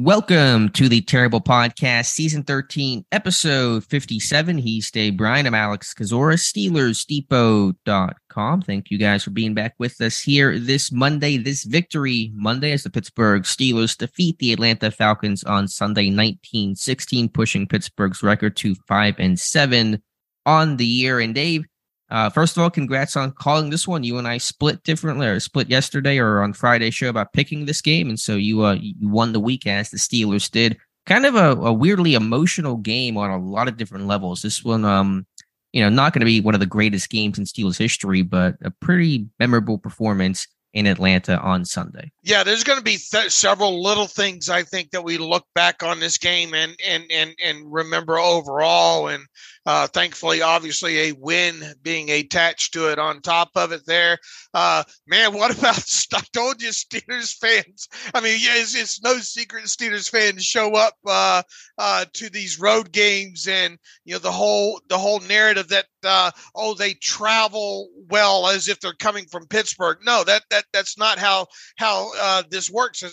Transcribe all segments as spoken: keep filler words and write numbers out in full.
Welcome to the Terrible Podcast, Season thirteen, Episode fifty-seven. He's Dave Bryan. I'm Alex Kozora, Steelers Depot dot com. Thank you guys for being back with us here this Monday, this Victory Monday, as the Pittsburgh Steelers defeat the Atlanta Falcons on Sunday, nineteen sixteen, pushing Pittsburgh's record to five and seven on the year. And Dave, uh, first of all, congrats on calling this one. You and I split differently, or split yesterday or on Friday's show about picking this game. And so you, uh, you won the week as the Steelers did. Kind of a, a weirdly emotional game on a lot of different levels. This one, um, you know, not going to be one of the greatest games in Steelers history, but a pretty memorable performance in Atlanta on Sunday. Yeah, there's going to be th- several little things, I think, that we look back on this game and and and and remember overall. And uh, thankfully, obviously, a win being attached to it on top of it there. Uh, man, what about, I told you, Steelers fans. I mean, yeah, it's, it's no secret Steelers fans show up uh, uh, to these road games, and, you know, the whole the whole narrative that, uh, oh, they travel well as if they're coming from Pittsburgh. No, that, that that's not how how uh, this works uh,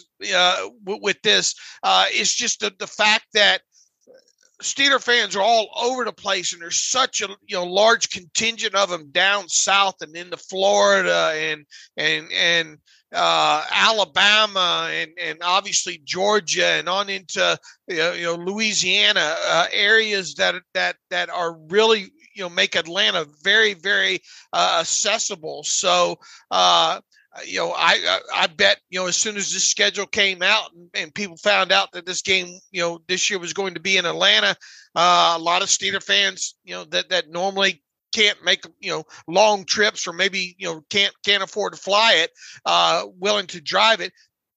w- with this. Uh, it's just the, the fact that Steeler fans are all over the place, and there's such a you know large contingent of them down south and into Florida and and and uh, Alabama and and obviously Georgia and on into you know, you know Louisiana uh, areas that that that are really you know make Atlanta very very uh, accessible. So. Uh, You know, I I bet, you know, as soon as this schedule came out and, and people found out that this game, you know, this year was going to be in Atlanta, uh, a lot of Steeler fans, you know, that, that normally can't make, you know, long trips or maybe, you know, can't can't afford to fly it, uh, willing to drive it.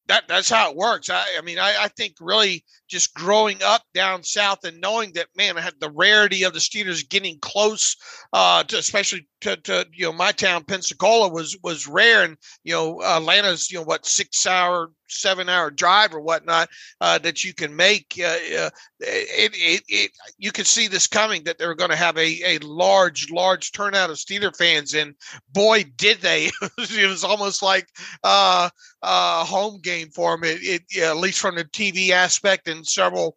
That that's how it works. I, I mean, I, I think really just growing up down south and knowing that, man, I had the rarity of the Steelers getting close, uh, to, especially to, to you know my town, Pensacola, was was rare, and you know Atlanta's you know what six hour, seven hour drive or whatnot uh, that you can make. Uh, uh, it, it it you could see this coming that they were going to have a a large large turnout of Steeler fans, and boy did they! It was almost like uh, uh home game for him, it, it, yeah, at least from the T V aspect and several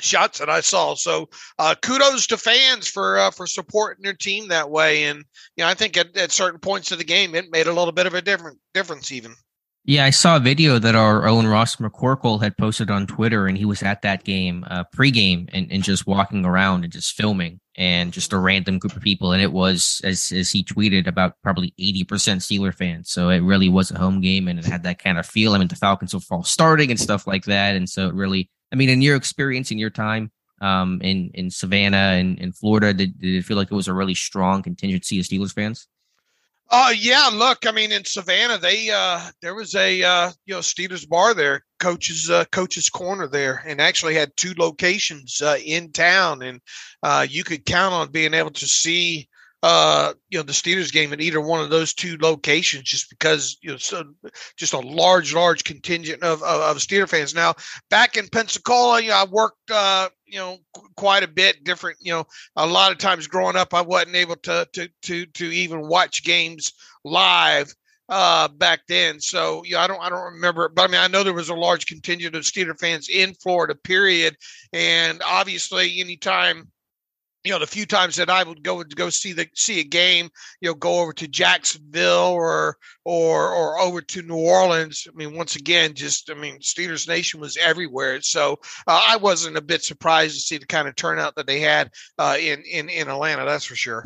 shots that I saw. So uh, kudos to fans for uh, for supporting their team that way. And you know, I think at, at certain points of the game, it made a little bit of a different difference even. Yeah, I saw a video that our own Ross McCorkle had posted on Twitter, and he was at that game uh, pregame and, and just walking around and just filming and just a random group of people. And it was, as, as he tweeted, about probably eighty percent Steeler fans. So it really was a home game, and it had that kind of feel. I mean, the Falcons were false starting and stuff like that. And so it really, I mean, in your experience, in your time um, in, in Savannah and in Florida, did, did it feel like it was a really strong contingency of Steelers fans? Oh uh, yeah, look, I mean, in Savannah, they uh, there was a uh, you know Steelers bar there, coaches uh, coaches corner there, and actually had two locations uh, in town, and uh, you could count on being able to see uh, you know the Steelers game at either one of those two locations, just because you know so, just a large large contingent of, of of Steeler fans. Now back in Pensacola, you know, I worked. Uh, you know, quite a bit different, you know, a lot of times growing up, I wasn't able to, to, to, to even watch games live uh, back then. So, you know, I don't, I don't remember, but I mean, I know there was a large contingent of Steeler fans in Florida, period. And obviously anytime, you know, the few times that I would go go see the see a game, you know, go over to Jacksonville or or or over to New Orleans. I mean, once again, just I mean, Steelers Nation was everywhere. So uh, I wasn't a bit surprised to see the kind of turnout that they had uh, in in in Atlanta. That's for sure.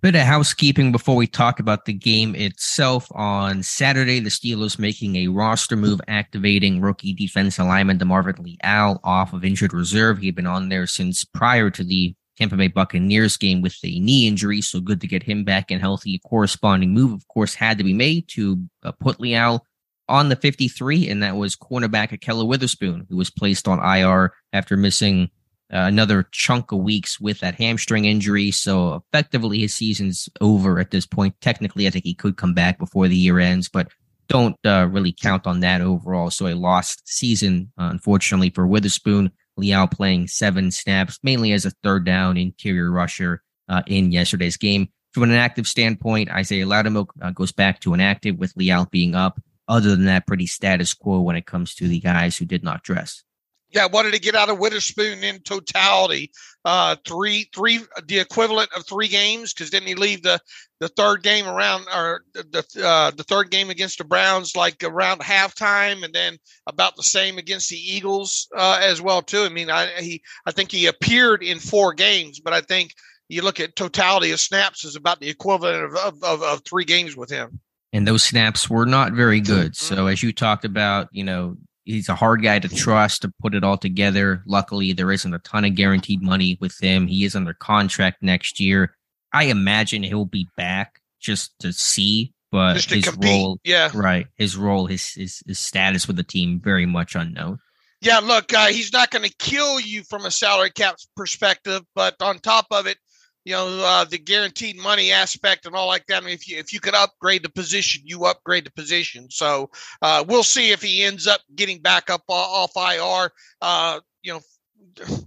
Bit of housekeeping before we talk about the game itself. On Saturday, the Steelers making a roster move, activating rookie defensive lineman DeMarvin Leal off of injured reserve. He'd been on there since prior to the Tampa Bay Buccaneers game with a knee injury, so good to get him back and healthy. Corresponding move, of course, had to be made to uh, put Leal on the fifty-three, and that was cornerback Ahkello Witherspoon, who was placed on I R after missing Uh, another chunk of weeks with that hamstring injury. So effectively his season's over at this point. Technically, I think he could come back before the year ends, but don't uh, really count on that overall. So a lost season, uh, unfortunately, for Witherspoon. Leal playing seven snaps, mainly as a third down interior rusher uh, in yesterday's game. From an inactive standpoint, Isaiah Loudermilk uh, goes back to inactive with Leal being up. Other than that, pretty status quo when it comes to the guys who did not dress. Yeah, what did it get out of Witherspoon in totality? Uh, three, three, the equivalent of three games, because didn't he leave the, the third game around, or the uh, the third game against the Browns like around halftime, and then about the same against the Eagles uh, as well too. I mean, I he I think he appeared in four games, but I think you look at totality of snaps is about the equivalent of of, of, of three games with him. And those snaps were not very good. Mm-hmm. So as you talked about, you know. He's a hard guy to trust to put it all together. Luckily, there isn't a ton of guaranteed money with him. He is under contract next year. I imagine he'll be back just to see, but just to his compete. role, yeah, right. His role, his his, his status with the team, very much unknown. Yeah, look, uh, he's not going to kill you from a salary cap perspective, but on top of it, you know, uh, the guaranteed money aspect and all like that. I mean, if you if you could upgrade the position, you upgrade the position. So uh, we'll see if he ends up getting back up off I R, uh, you know,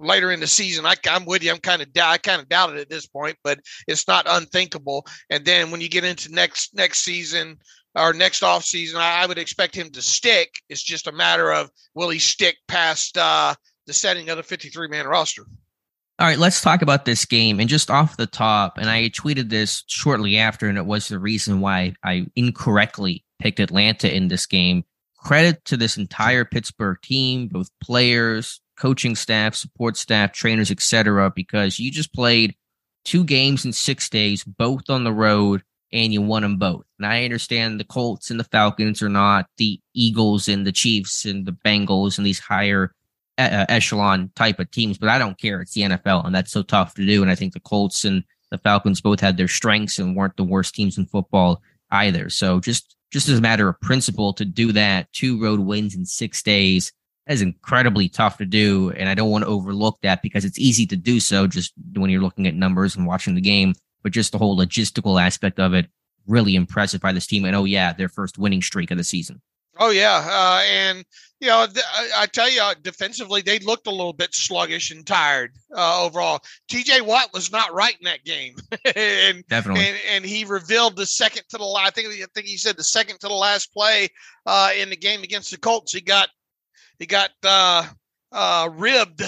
later in the season. I, I'm with you. I'm kind of I kind of doubt it at this point, but it's not unthinkable. And then when you get into next next season or next off season, I, I would expect him to stick. It's just a matter of will he stick past uh, the setting of the fifty-three man roster. All right, let's talk about this game. And just off the top, and I tweeted this shortly after, and it was the reason why I incorrectly picked Atlanta in this game. Credit to this entire Pittsburgh team, both players, coaching staff, support staff, trainers, et cetera, because you just played two games in six days, both on the road, and you won them both. And I understand the Colts and the Falcons are not the Eagles and the Chiefs and the Bengals and these higher Uh, echelon type of teams, but I don't care. It's the N F L, and that's so tough to do. And I think the Colts and the Falcons both had their strengths and weren't the worst teams in football either. So just, just as a matter of principle to do that, two road wins in six days, that is incredibly tough to do. And I don't want to overlook that because it's easy to do so just when you're looking at numbers and watching the game, but just the whole logistical aspect of it, really impressive by this team. And oh yeah, their first winning streak of the season. Oh, yeah. Uh, and, you know, th- I tell you, uh, defensively, they looked a little bit sluggish and tired uh, overall. T J. Watt was not right in that game. and, Definitely. And, and he revealed the second to the last, I think, I think he said the second to the last play uh, in the game against the Colts. He got he got uh, uh, ribbed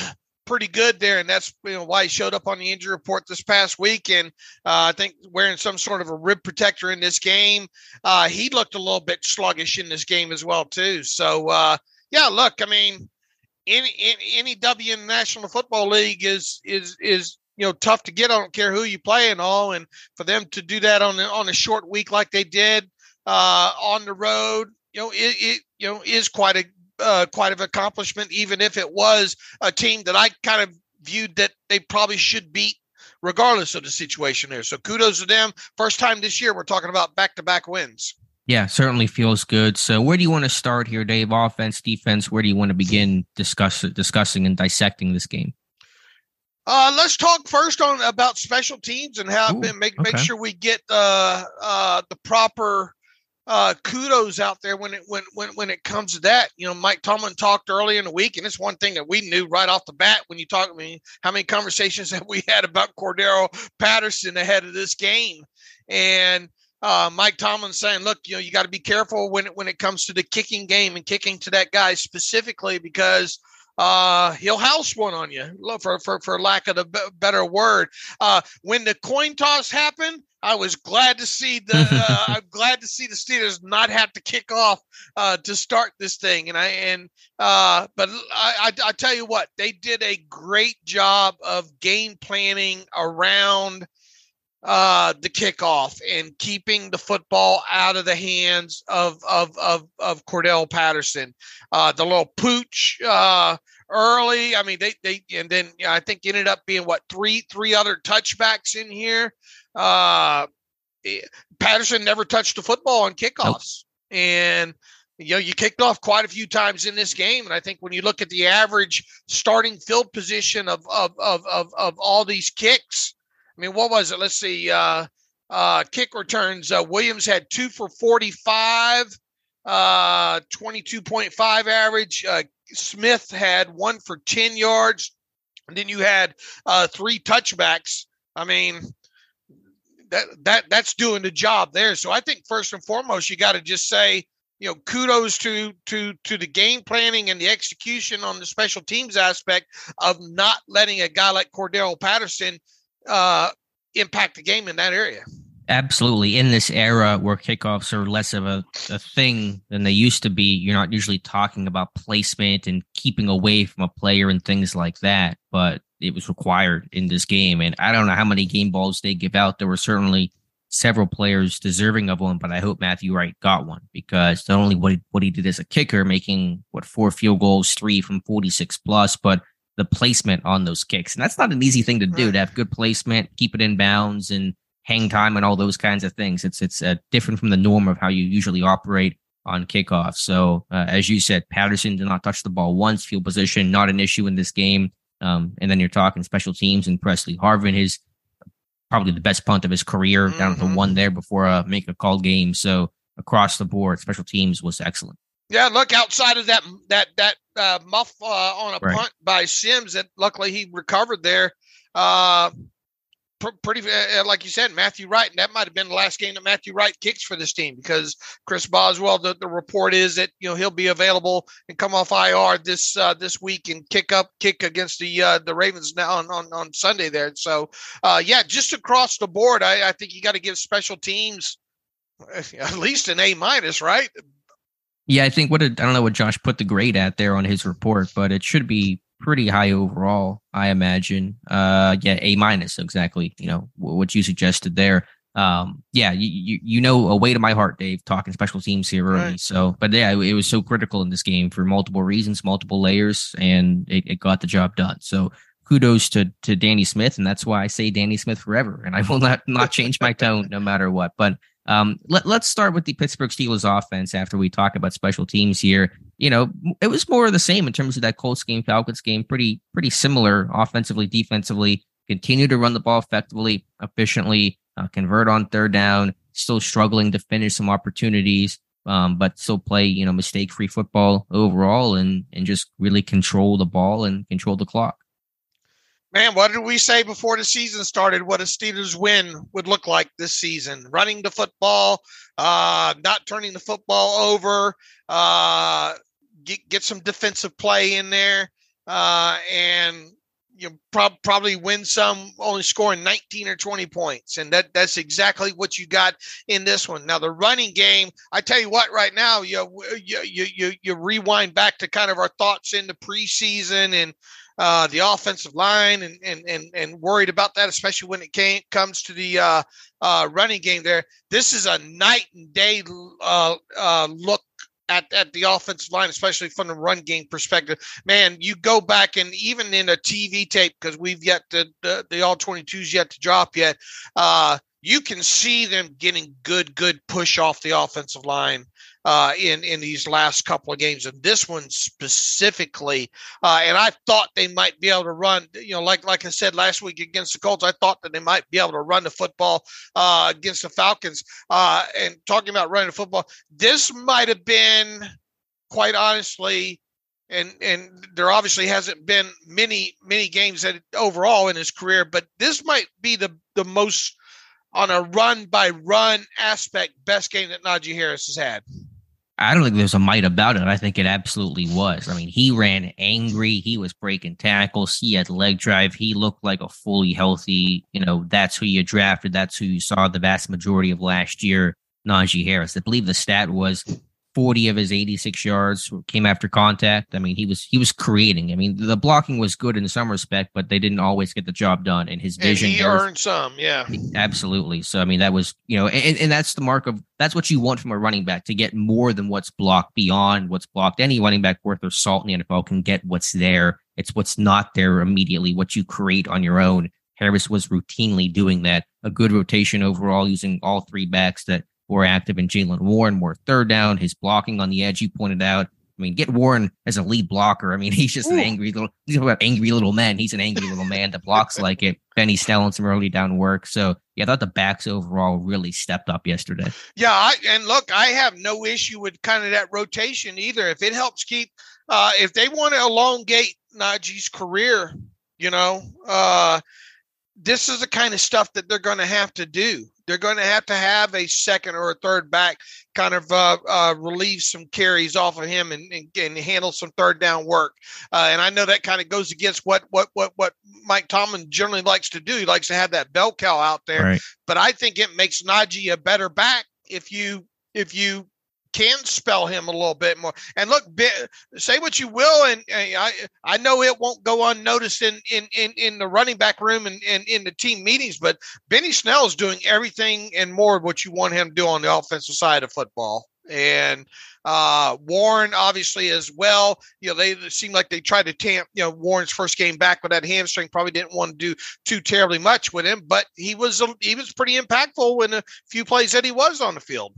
pretty good there. And that's you know, why he showed up on the injury report this past week. And uh, I think wearing some sort of a rib protector in this game, uh, he looked a little bit sluggish in this game as well, too. So, uh, yeah, look, I mean, any, any, any W in the National Football League is, is, is, you know, tough to get. I don't care who you play and all. And for them to do that on, on a short week, like they did uh, on the road, you know, it, it you know, is quite a, Uh, quite an accomplishment, even if it was a team that I kind of viewed that they probably should beat regardless of the situation there. So kudos to them. First time this year, we're talking about back-to-back wins. Yeah, certainly feels good. So where do you want to start here, Dave? Offense, defense, where do you want to begin discuss, discussing and dissecting this game? Uh, let's talk first on about special teams and how Ooh, make, okay. make sure we get uh, uh, the proper Uh, kudos out there when it when when when it comes to that. You know, Mike Tomlin talked early in the week, and it's one thing that we knew right off the bat when you talk to I me. Mean, how many conversations have we had about Cordarrelle Patterson ahead of this game? And uh, Mike Tomlin saying, "Look, you know, you got to be careful when it, when it comes to the kicking game and kicking to that guy specifically because Uh, he'll house one on you, for, for, for lack of a b- better word. Uh, when the coin toss happened, I was glad to see the uh, I'm glad to see the Steelers not have to kick off uh, to start this thing. And I and uh, but I, I I tell you what, they did a great job of game planning around uh, the kickoff and keeping the football out of the hands of of of, of Cordarrelle Patterson. Uh, the little pooch uh, early. I mean, they they and then you know, I think ended up being what three three other touchbacks in here. Uh, Patterson never touched the football on kickoffs, nope. And you know you kicked off quite a few times in this game. And I think when you look at the average starting field position of of of of, of all these kicks, I mean, what was it? Let's see. Uh, uh, kick returns. Uh, Williams had two for forty-five, uh, twenty-two point five average. Uh, Smith had one for ten yards, and then you had uh, three touchbacks. I mean. That that that's doing the job there. So I think first and foremost, you got to just say, you know, kudos to to to the game planning and the execution on the special teams aspect of not letting a guy like Cordarrelle Patterson uh, impact the game in that area. Absolutely. In this era where kickoffs are less of a, a thing than they used to be, you're not usually talking about placement and keeping away from a player and things like that. But it was required in this game. And I don't know how many game balls they give out. There were certainly several players deserving of one, but I hope Matthew Wright got one because not only what he, what he did as a kicker, making what four field goals, three from forty-six plus, but the placement on those kicks. And that's not an easy thing to do, to have good placement, keep it in bounds and hang time and all those kinds of things. It's, it's uh, different from the norm of how you usually operate on kickoff. So uh, as you said, Patterson did not touch the ball once, field position, not an issue in this game. Um, and then you're talking special teams and Presley Harvin is probably the best punt of his career, mm-hmm. down to one there before uh, make a called game. So across the board, special teams was excellent. Yeah, look, outside of that that that uh, muff uh, on a right. punt by Sims, that luckily he recovered there. Uh, pr- pretty uh, like you said, Matthew Wright, and that might have been the last game that Matthew Wright kicks for this team because Chris Boswell. The, the report is that you know he'll be available and come off I R this uh, this week and kick up kick against the uh, the Ravens now on, on, on Sunday there. So uh, yeah, just across the board, I, I think you got to give special teams at least an A minus, right? Yeah, I think what a, I don't know what Josh put the grade at there on his report, but it should be pretty high overall, I imagine. Uh, yeah, A minus, exactly. You know what you suggested there. Um, yeah, you, you you know a way to my heart, Dave. Talking special teams here early, right. So but yeah, it, it was so critical in this game for multiple reasons, multiple layers, and it, it got the job done. So kudos to to Danny Smith, and that's why I say Danny Smith forever, and I will not not change my tone no matter what. But Um, let, let's start with the Pittsburgh Steelers offense after we talk about special teams here. You know, it was more of the same in terms of that Colts game, Falcons game, pretty, pretty similar offensively, defensively, continue to run the ball effectively, efficiently, uh, convert on third down, still struggling to finish some opportunities, um, but still play, you know, mistake-free football overall and, and just really control the ball and control the clock. Man, what did we say before the season started? What a Steelers win would look like this season. Running the football, uh, not turning the football over, uh, get, get some defensive play in there, uh, and you prob- probably win some, only scoring nineteen or twenty points. And that that's exactly what you got in this one. Now, the running game, I tell you what, right now, you you you you, you rewind back to kind of our thoughts in the preseason and Uh, the offensive line and, and and and worried about that, especially when it came, comes to the uh, uh, running game there. This is a night and day uh, uh, look at, at the offensive line, especially from the run game perspective. Man, you go back and even in a T V tape, because we've yet to, the, the all twenty-twos yet to drop yet, uh, you can see them getting good, good push off the offensive line. Uh, in, in these last couple of games, and this one specifically. Uh, and I thought they might be able to run, you know, like like I said last week against the Colts, I thought that they might be able to run the football uh, against the Falcons. Uh, and talking about running the football, this might have been, quite honestly, and and there obviously hasn't been many, many games that overall in his career, but this might be the, the most, on a run-by-run aspect, best game that Najee Harris has had. I don't think there's a mite about it. I think it absolutely was. I mean, he ran angry. He was breaking tackles. He had leg drive. He looked like a fully healthy, you know, that's who you drafted. That's who you saw the vast majority of last year, Najee Harris. I believe the stat was forty of his eighty-six yards came after contact. I mean, he was he was creating. I mean, the blocking was good in some respect, but they didn't always get the job done. And his vision, and he goes, earned some, yeah, absolutely. So I mean, that was, you know, and, and that's the mark of, that's what you want from a running back, to get more than what's blocked, beyond what's blocked. Any running back worth their salt in the N F L can get what's there. It's what's not there immediately, what you create on your own. Harris was routinely doing that. A good rotation overall, using all three backs that were active in Jaylen Warren, more third down, his blocking on the edge, you pointed out. I mean, get Warren as a lead blocker. I mean, he's just Ooh. an angry little, you know, about angry little man. He's an angry little man that blocks like it. Benny Snell and some early down work. So, yeah, I thought the backs overall really stepped up yesterday. Yeah, I, and look, I have no issue with kind of that rotation either. If it helps keep, uh, if they want to elongate Najee's career, you know, uh, this is the kind of stuff that they're going to have to do. They're going to have to have a second or a third back kind of uh, uh, relieve some carries off of him and, and, and handle some third down work. Uh, and I know that kind of goes against what what what what Mike Tomlin generally likes to do. He likes to have that bell cow out there. Right. But I think it makes Najee a better back if you if you can spell him a little bit more. And look, be, say what you will, and, and I I know it won't go unnoticed in in in, in the running back room and, and in the team meetings, but Benny Snell is doing everything and more of what you want him to do on the offensive side of football. And uh, Warren, obviously, as well. You know, they seem like they tried to tamp, you know, Warren's first game back with that hamstring, probably didn't want to do too terribly much with him, but he was, he was pretty impactful in a few plays that he was on the field.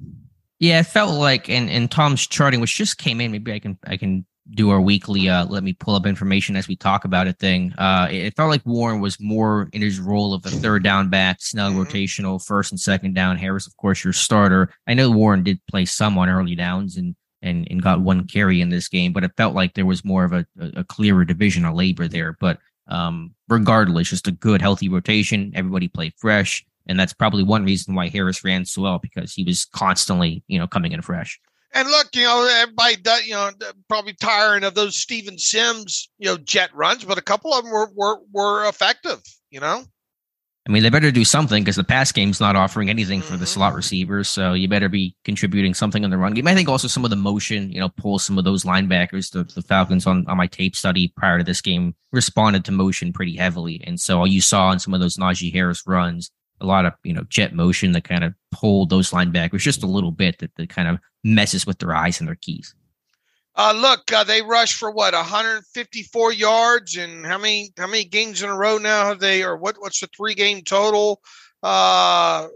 Yeah, it felt like, and, and Tom's charting, which just came in, maybe I can I can do our weekly, uh, let me pull up information as we talk about it thing. Uh, it, it felt like Warren was more in his role of the third down back, Snell mm-hmm. rotational, first and second down. Harris, of course, your starter. I know Warren did play some on early downs and and, and got one carry in this game, but it felt like there was more of a, a clearer division of labor there. But um, regardless, just a good, healthy rotation. Everybody played fresh. And that's probably one reason why Harris ran so well, because he was constantly, you know, coming in fresh. And look, you know, everybody, does, you know, probably tiring of those Stephen Sims, you know, jet runs, but a couple of them were were, were effective, you know? I mean, they better do something, because the pass game's not offering anything mm-hmm. for the slot receivers, so you better be contributing something in the run game. I think also some of the motion, you know, pull some of those linebackers. The, the Falcons on, on my tape study prior to this game responded to motion pretty heavily, and so all you saw in some of those Najee Harris runs, a lot of, you know, jet motion that kind of pulled those linebackers just a little bit, that, that kind of messes with their eyes and their keys. Uh, look, uh, they rushed for what, one hundred fifty-four yards, and how many how many games in a row now have they, or what? What's the three game total? Uh,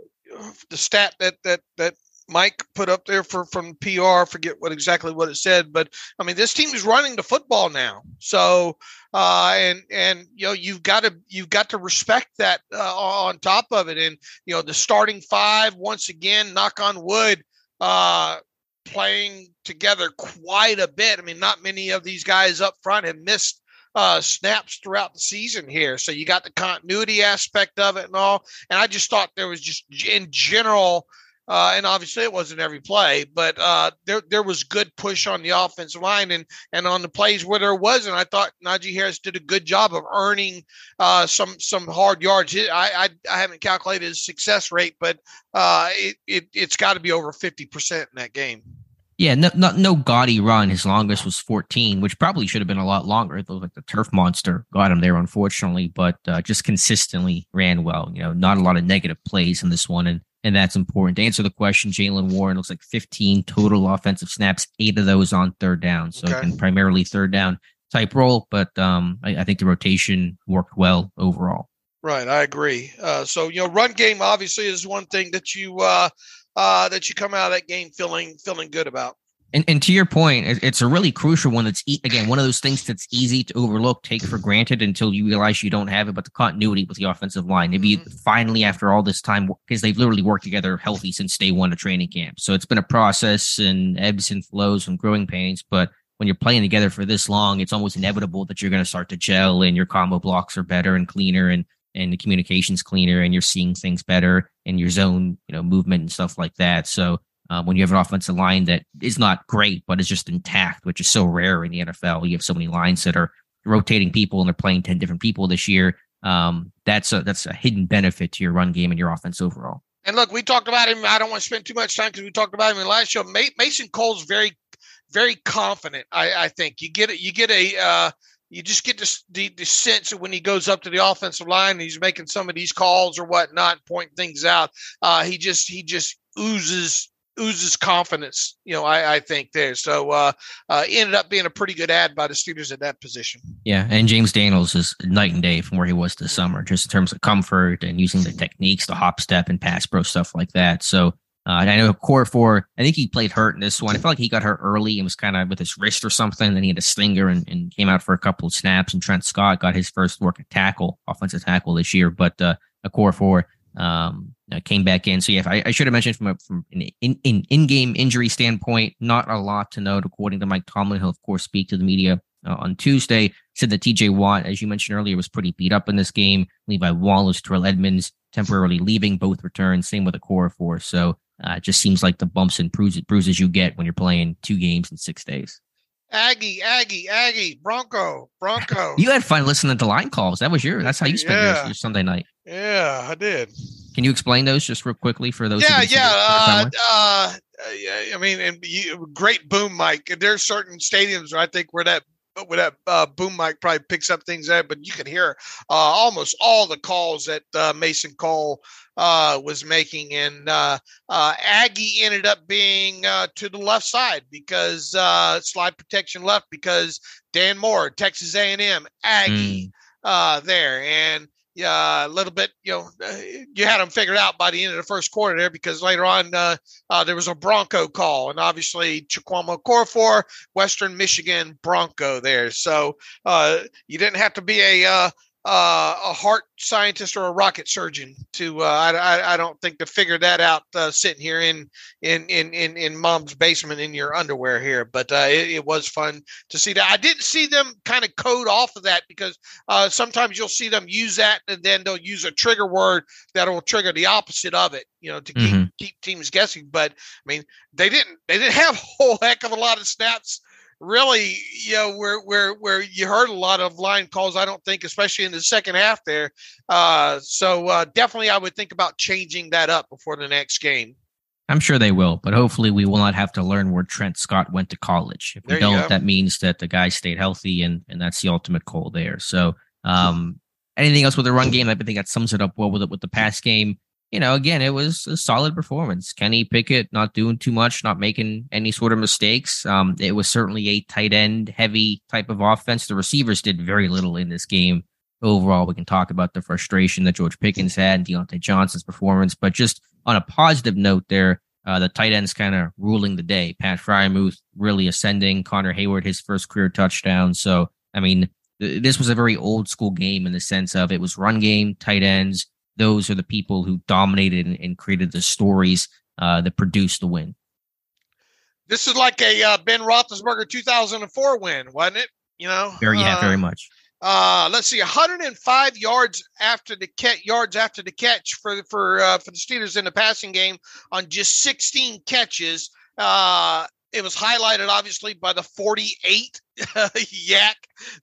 the stat that that that Mike put up there for from P R, forget what exactly what it said, but I mean, this team is running the football now, so. Uh, and, and, you know, you've got to, you've got to respect that, uh, on top of it. And, you know, the starting five, once again, knock on wood, uh, playing together quite a bit. I mean, not many of these guys up front have missed, uh, snaps throughout the season here. So you got the continuity aspect of it and all. And I just thought there was just in general, Uh, and obviously it wasn't every play, but uh, there there was good push on the offensive line, and and on the plays where there wasn't, I thought Najee Harris did a good job of earning uh, some some hard yards. I, I I haven't calculated his success rate, but uh, it, it, it's got to be over fifty percent in that game. Yeah, no, no, no gaudy run. His longest was fourteen, which probably should have been a lot longer. It looked like the turf monster got him there, unfortunately, but uh, just consistently ran well. You know, not a lot of negative plays in this one, and and that's important. To answer the question, Jaylen Warren looks like fifteen total offensive snaps, eight of those on third down, so okay. And primarily third down type role. But um, I, I think the rotation worked well overall. Right, I agree. Uh, so you know, run game obviously is one thing that you. Uh, Uh, that you come out of that game feeling feeling good about. And, and to your point, it's a really crucial one. That's e- again one of those things that's easy to overlook, take for granted until you realize you don't have it. But the continuity with the offensive line, maybe mm-hmm. finally after all this time, because they've literally worked together healthy since day one of training camp. So it's been a process and ebbs and flows and growing pains. But when you're playing together for this long, it's almost inevitable that you're going to start to gel, and your combo blocks are better and cleaner, and and the communication's cleaner, and you're seeing things better in your zone, you know, movement and stuff like that. So Um, when you have an offensive line that is not great, but is just intact, which is so rare in the N F L. You have so many lines that are rotating people and they're playing ten different people this year. Um, that's a, that's a hidden benefit to your run game and your offense overall. And look, we talked about him. I don't want to spend too much time because we talked about him in the last show. Mason Cole's very, very confident. I, I think you get it. You get a, uh, you just get this, the, the sense that when he goes up to the offensive line, and he's making some of these calls or whatnot, pointing things out. Uh, he just, he just oozes. oozes confidence, you know, I, I think there. So uh, uh, ended up being a pretty good ad by the Steelers at that position. Yeah, and James Daniels is night and day from where he was this summer, just in terms of comfort and using the techniques, the hop step and pass pro, stuff like that. So uh, I know core four, I think he played hurt in this one. I felt like he got hurt early and was kind of with his wrist or something. Then he had a stinger and, and came out for a couple of snaps, and Trent Scott got his first work at tackle, offensive tackle this year, but uh, a core four. Um, Uh, came back in. So yeah, I, I should have mentioned from, a, from an in, in, in-game injury standpoint, not a lot to note, according to Mike Tomlin. He'll, of course, speak to the media uh, on Tuesday. Said that T J. Watt, as you mentioned earlier, was pretty beat up in this game. Levi Wallace, Terrell Edmonds temporarily leaving, both returns. Same with the core four. So uh, it just seems like the bumps and bruises, bruises you get when you're playing two games in six days. Aggie, Aggie, Aggie, Bronco, Bronco. You had fun listening to line calls. That was yours. That's how you spent yeah. your, your Sunday night. Yeah, I did. Can you explain those just real quickly for those? Yeah, yeah. Uh, uh, yeah. I mean, and you, great boom mic. There are certain stadiums where I think where that where that uh, boom mic probably picks up things that, but you can hear uh, almost all the calls that uh, Mason Cole uh, was making. And uh, uh, Aggie ended up being uh, to the left side because uh, slide protection left because Dan Moore, Texas A and M, Aggie mm. uh, there. And Yeah, a little bit, you know, you had them figured out by the end of the first quarter there because later on uh, uh, there was a Bronco call. And obviously, Chukwuma Okorafor, Western Michigan Bronco there. So uh, you didn't have to be a uh, uh, a heart scientist or a rocket surgeon to, uh, I, I don't think, to figure that out uh, sitting here in, in in in in mom's basement in your underwear here. But uh, it, it was fun to see that. I didn't see them kind of code off of that because uh, sometimes you'll see them use that and then they'll use a trigger word that will trigger the opposite of it, you know, to mm-hmm. keep, keep teams guessing. But I mean, they didn't they didn't have a whole heck of a lot of snaps. Really, you know, where where where you heard a lot of line calls, I don't think, especially in the second half there. Uh, so uh, definitely I would think about changing that up before the next game. I'm sure they will, but hopefully we will not have to learn where Trent Scott went to college. If we don't, that means that the guy stayed healthy, and, and that's the ultimate goal there. So um, anything else with the run game? I think that sums it up well with it with the pass game. You know, again, it was a solid performance. Kenny Pickett not doing too much, not making any sort of mistakes. Um, it was certainly a tight end heavy type of offense. The receivers did very little in this game. Overall, we can talk about the frustration that George Pickens had and Deontay Johnson's performance. But just on a positive note there, uh, the tight ends kind of ruling the day. Pat Freiermuth really ascending. Connor Heyward, his first career touchdown. So, I mean, th- this was a very old school game in the sense of it was run game, tight ends. Those are the people who dominated and, and created the stories uh, that produced the win. This is like a uh, Ben Roethlisberger two thousand four win, wasn't it? You know, very, yeah, uh, very much. Uh, let's see, one hundred five yards after the catch, yards after the catch for for uh, for the Steelers in the passing game on just sixteen catches. Uh, it was highlighted obviously by the forty-eight yak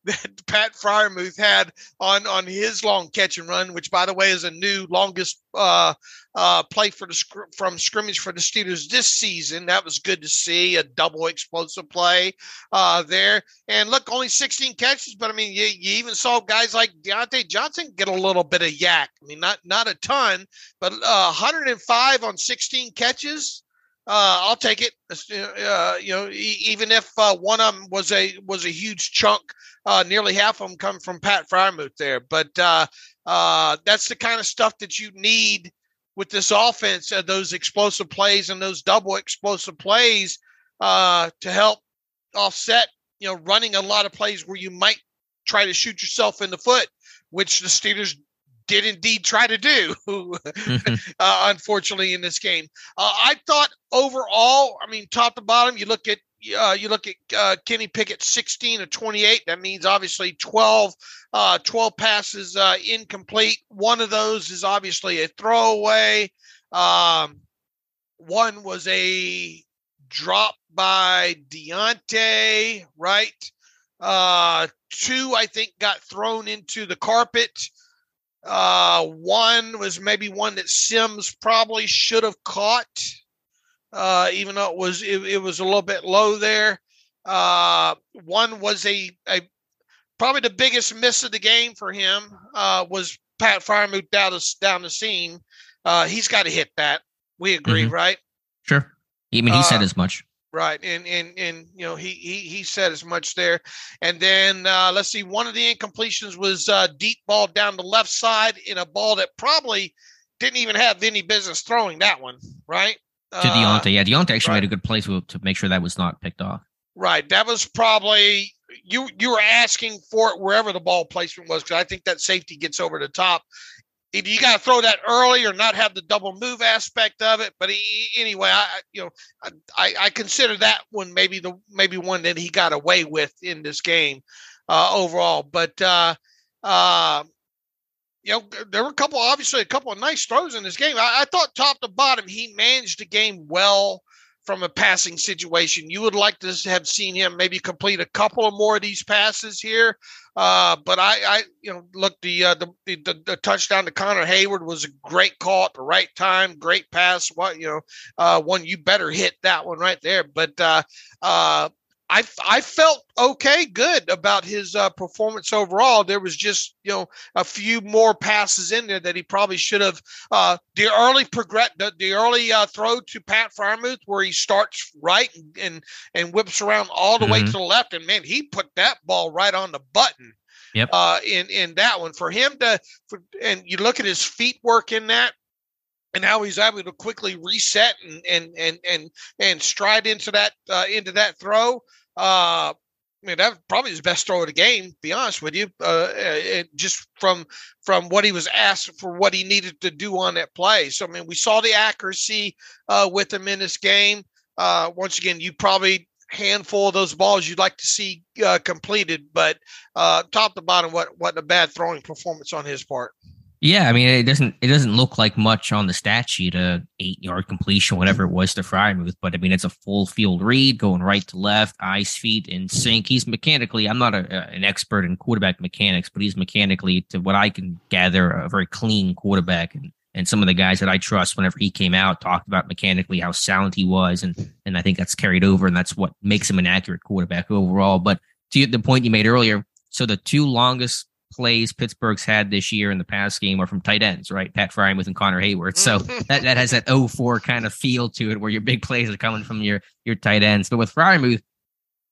that Pat Freiermuth had on, on his long catch and run, which by the way is a new longest uh, uh, play for the scr- from scrimmage for the Steelers this season. That was good to see, a double explosive play uh, there. And look, only sixteen catches, but I mean, you, you even saw guys like Deontay Johnson get a little bit of yak. I mean, not not a ton, but uh, one hundred five on sixteen catches. Uh, I'll take it. Uh, you know, e- even if uh, one of them was a was a huge chunk, uh, nearly half of them come from Pat Freiermuth there. But uh, uh, that's the kind of stuff that you need with this offense, uh, those explosive plays and those double explosive plays uh, to help offset, you know, running a lot of plays where you might try to shoot yourself in the foot, which the Steelers did indeed try to do, uh, unfortunately, in this game. Uh, I thought overall, I mean, top to bottom, you look at uh, you look at uh, Kenny Pickett, sixteen of twenty-eight. That means obviously twelve, uh, twelve passes uh, incomplete. One of those is obviously a throwaway. Um, One was a drop by Deontay, right? Uh, two, I think, got thrown into the carpet. Uh, one was maybe one that Sims probably should have caught, uh, even though it was it, it was a little bit low there. Uh, one was a, a probably the biggest miss of the game for him uh, was Pat Freiermuth down the, down the seam. Uh, he's got to hit that. We agree, mm-hmm. right? Sure. I mean, he uh, said as much. Right. And, and, and, you know, he, he, he said as much there. And then uh, let's see, one of the incompletions was uh deep ball down the left side in a ball that probably didn't even have any business throwing that one. Right. To Deontay. Uh, yeah. Deontay actually right. made a good play to, to make sure that was not picked off. Right. That was probably you, you were asking for it wherever the ball placement was. Cause I think that safety gets over the top. Either you got to throw that early or not have the double move aspect of it. But he, anyway, I, you know, I, I consider that one maybe the maybe one that he got away with in this game uh, overall. But, uh, uh, you know, there were a couple, obviously a couple of nice throws in this game. I, I thought top to bottom, he managed the game well from a passing situation. You would like to have seen him maybe complete a couple of more of these passes here. Uh, but I, I, you know, look, the, uh, the, the, the touchdown to Connor Heyward was a great call at the right time. Great pass. What, you know, uh, one, you better hit that one right there. But, uh, uh, I, I felt okay, good about his uh, performance overall. There was just, you know, a few more passes in there that he probably should have. Uh, the early progress, the, the early uh, throw to Pat Freiermuth, where he starts right and and, and whips around all the mm-hmm. way to the left, and man, he put that ball right on the button. Yep. Uh, in in that one for him to, for, and you look at his feet work in that. And how he's able to quickly reset and and and and, and stride into that uh, into that throw. Uh, I mean, that was probably his best throw of the game. To be honest with you, uh, it, just from from what he was asked for, what he needed to do on that play. So I mean, we saw the accuracy uh, with him in this game. Uh, once again, you probably handful of those balls you'd like to see uh, completed, but uh, top to bottom, what what a bad throwing performance on his part. Yeah, I mean, it doesn't it doesn't look like much on the stat sheet, an eight-yard completion, whatever it was to Freiermuth, but, I mean, it's a full field read, going right to left, eyes, feet, in sync. He's mechanically, I'm not a, an expert in quarterback mechanics, but he's mechanically, to what I can gather, a very clean quarterback. And, and some of the guys that I trust, whenever he came out, talked about mechanically how sound he was, and, and I think that's carried over, and that's what makes him an accurate quarterback overall. But to the point you made earlier, so the two longest plays Pittsburgh's had this year in the past game are from tight ends, right? Pat Freiermuth and Connor Heyward. So that, that has that oh four kind of feel to it where your big plays are coming from your, your tight ends. But with Freiermuth,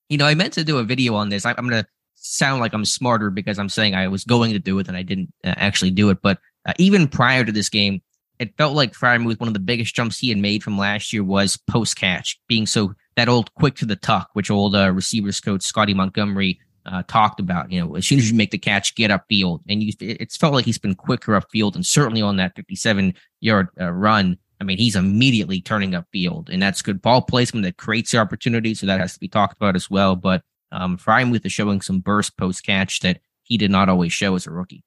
you know, I meant to do a video on this. I, I'm going to sound like I'm smarter because I'm saying I was going to do it and I didn't uh, actually do it. But uh, even prior to this game, it felt like Freiermuth, one of the biggest jumps he had made from last year was post-catch, being so that old quick to the tuck, which old uh, receivers coach Scotty Montgomery Uh, talked about, you know, as soon as you make the catch, get upfield. And you, it's felt like he's been quicker upfield. And certainly on that fifty-seven-yard uh, run, I mean, he's immediately turning upfield. And that's good ball placement that creates the opportunity. So that has to be talked about as well. But um, Freiermuth is showing some burst post-catch that he did not always show as a rookie.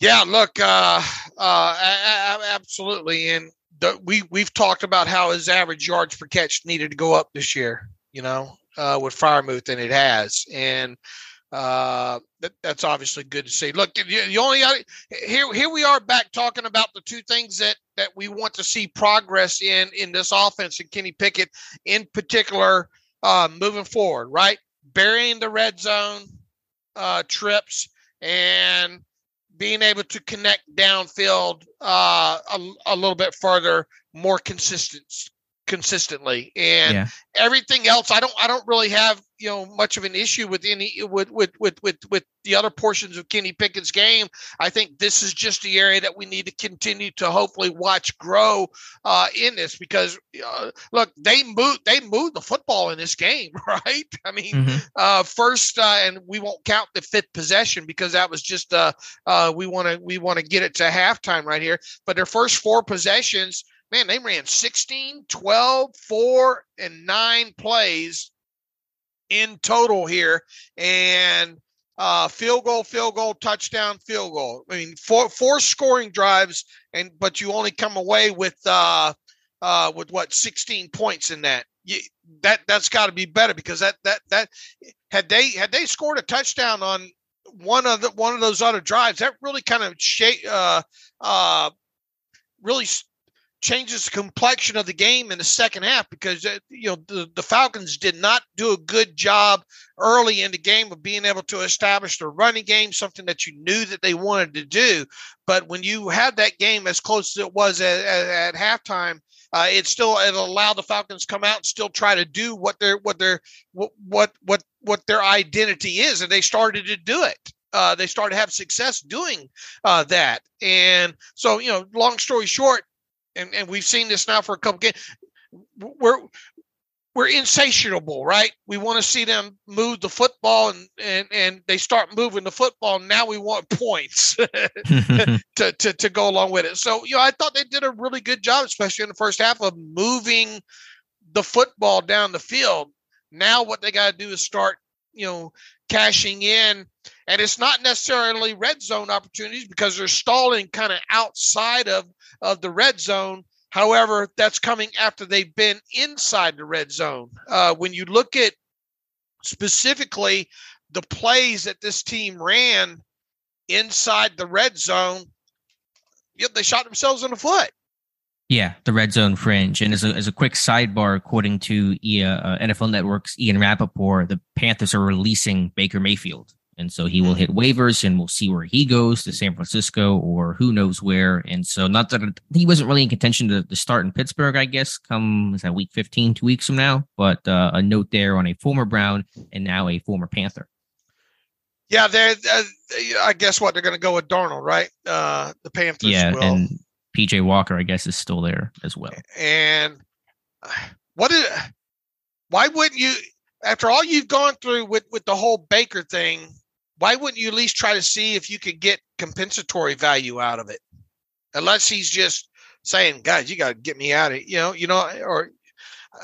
Yeah, look, uh, uh, absolutely. And the, we, we've talked about how his average yards per catch needed to go up this year, you know. Uh, with Freiermuth, and it has, and uh, that, that's obviously good to see. Look, the, the only other, here here we are back talking about the two things that that we want to see progress in in this offense, and Kenny Pickett in particular, uh, moving forward, right? Burying the red zone uh, trips and being able to connect downfield uh, a, a little bit further, more consistent. consistently and yeah. everything else. I don't, I don't really have, you know, much of an issue with any, with, with, with, with, with the other portions of Kenny Pickett's game. I think this is just the area that we need to continue to hopefully watch grow uh, in this, because uh, look, they moved, they moved the football in this game, right? I mean, mm-hmm. uh, first, uh, and we won't count the fifth possession because that was just uh, uh, we want to, we want to get it to halftime right here, but their first four possessions, man, they ran sixteen, twelve, four, and nine plays in total here. And uh, field goal, field goal, touchdown, field goal. I mean, four, four scoring drives, and but you only come away with uh, – uh, with what, sixteen points in that. You, that that's got to be better, because that that that had they had they scored a touchdown on one of the, one of those other drives, that really kind of shape uh, uh, really changes the complexion of the game in the second half, because uh, you know the, the Falcons did not do a good job early in the game of being able to establish their running game, something that you knew that they wanted to do. But when you had that game as close as it was at, at, at halftime, uh, it still it allowed the Falcons to come out and still try to do what their what their what what what, what their identity is, and they started to do it. Uh, they started to have success doing uh, that. And so, you know, long story short, and, and we've seen this now for a couple games, we're we're insatiable, right? We want to see them move the football, and and and they start moving the football. Now we want points to, to to go along with it. So, you know, I thought they did a really good job, especially in the first half, of moving the football down the field. Now what they got to do is start, you know, cashing in. And it's not necessarily red zone opportunities, because they're stalling kind of outside of, of the red zone. However, that's coming after they've been inside the red zone. Uh, when you look at specifically the plays that this team ran inside the red zone, you know, they shot themselves in the foot. Yeah, the red zone fringe. And as a, as a quick sidebar, according to uh, N F L Network's Ian Rappaport, the Panthers are releasing Baker Mayfield. And so he will hit waivers, and we'll see where he goes, to San Francisco or who knows where. And so, not that he wasn't really in contention to, to start in Pittsburgh, I guess, come is that week fifteen, two weeks from now. But uh, a note there on a former Brown and now a former Panther. Yeah, they're, uh, I guess what they're going to go with Darnold, right? Uh, the Panthers. Yeah, will. And P J Walker, I guess, is still there as well. And what is, why wouldn't you, after all you've gone through with, with the whole Baker thing, why wouldn't you at least try to see if you could get compensatory value out of it? Unless he's just saying, guys, you got to get me out of it. You know, you know, or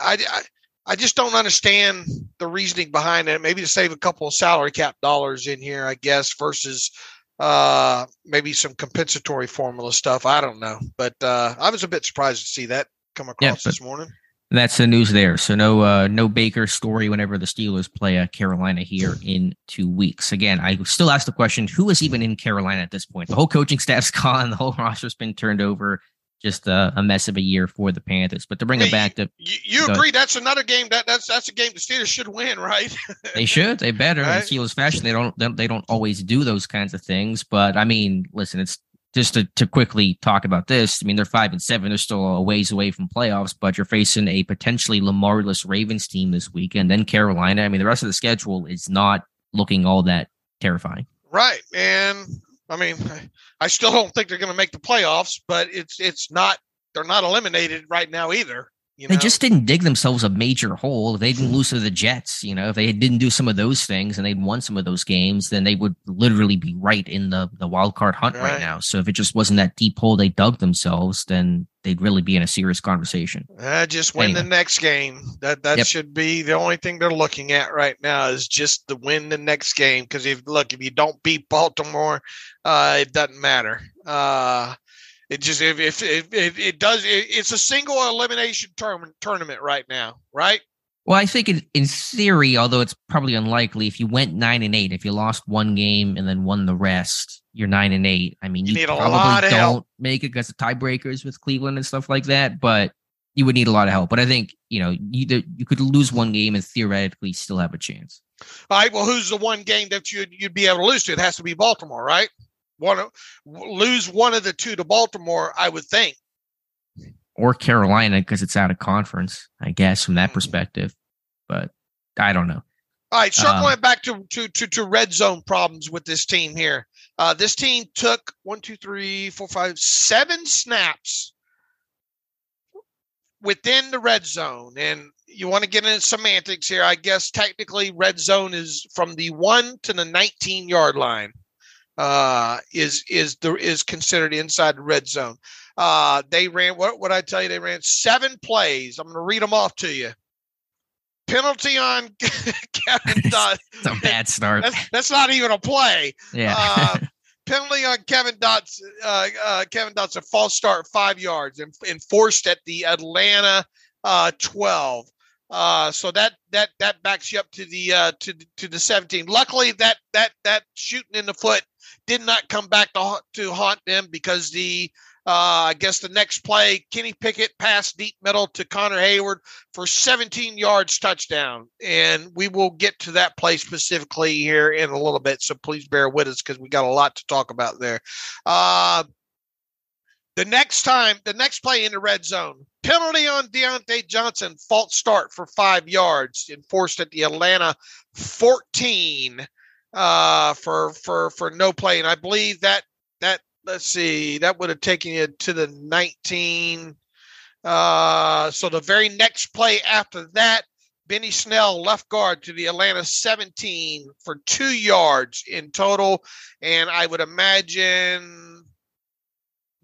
I, I, I just don't understand the reasoning behind it. Maybe to save a couple of salary cap dollars in here, I guess, versus uh, maybe some compensatory formula stuff. I don't know. But uh, I was a bit surprised to see that come across yeah, but- this morning. That's the news there. So no uh, no Baker story whenever the Steelers play uh, Carolina here in two weeks. Again, I still ask the question, who is even in Carolina at this point? The whole coaching staff's gone. The whole roster's been turned over. Just uh, a mess of a year for the Panthers. But to bring hey, it back to... You, you agree ahead. That's another game. That, that's that's a game the Steelers should win, right? They should. They better. Right? In Steelers fashion, they don't, they don't always do those kinds of things. But, I mean, listen, it's... Just to, to quickly talk about this, I mean, they're five and seven. They're still a ways away from playoffs, but you're facing a potentially Lamar-less Ravens team this week, and then Carolina. I mean, the rest of the schedule is not looking all that terrifying. Right, and I mean, I still don't think they're going to make the playoffs, but it's it's not they're not eliminated right now either. You know? They just didn't dig themselves a major hole. If they didn't lose to the Jets, you know, if they didn't do some of those things and they'd won some of those games, then they would literally be right in the, the wild card hunt right. right now. So if it just wasn't that deep hole they dug themselves, then they'd really be in a serious conversation. Uh, just win anyway. The next game. That that yep. should be the only thing they're looking at right now, is just to win the next game. Because if look, if you don't beat Baltimore, uh, it doesn't matter. Uh It just if if, if it, it does it, it's a single elimination term, tournament right now, right? Well, I think in, in theory, although it's probably unlikely, if you went nine and eight, if you lost one game and then won the rest, you're nine and eight. I mean, you, you need probably a lot of don't help. Make it because of tiebreakers with Cleveland and stuff like that, but you would need a lot of help. But I think you know you you could lose one game and theoretically still have a chance. All right. Well, who's the one game that you'd you'd be able to lose to? It has to be Baltimore, right? One of, lose one of the two to Baltimore, I would think, or Carolina, because it's out of conference, I guess, from that perspective. But I don't know. All right, circling um, back to, to to to red zone problems with this team here. Uh, this team took one, two, three, four, five, seven snaps within the red zone, and you want to get into semantics here. I guess technically, red zone is from the one to the nineteen yard line. Uh, is is the is considered inside the red zone. Uh, they ran what what I tell you they ran seven plays. I'm going to read them off to you. Penalty on Kevin Dodd. It's a bad start. That's, that's not even a play. Yeah. Uh, penalty on Kevin Dotson, uh, uh, Kevin Dotson, false start, five yards, and enforced at the Atlanta uh, twelve. Uh, so that that that backs you up to the uh, to to the seventeen. Luckily, that that that shooting in the foot did not come back to haunt, to haunt them, because the uh, I guess the next play, Kenny Pickett passed deep middle to Connor Heyward for seventeen yards touchdown, and we will get to that play specifically here in a little bit. So please bear with us, because we got a lot to talk about there. Uh, the next time, the next play in the red zone. Penalty on Deontay Johnson, false start for five yards, enforced at the Atlanta fourteen uh, for for for no play. And I believe that that let's see, that would have taken you to the nineteen. Uh, so the very next play after that, Benny Snell, left guard, to the Atlanta seventeen for two yards in total. And I would imagine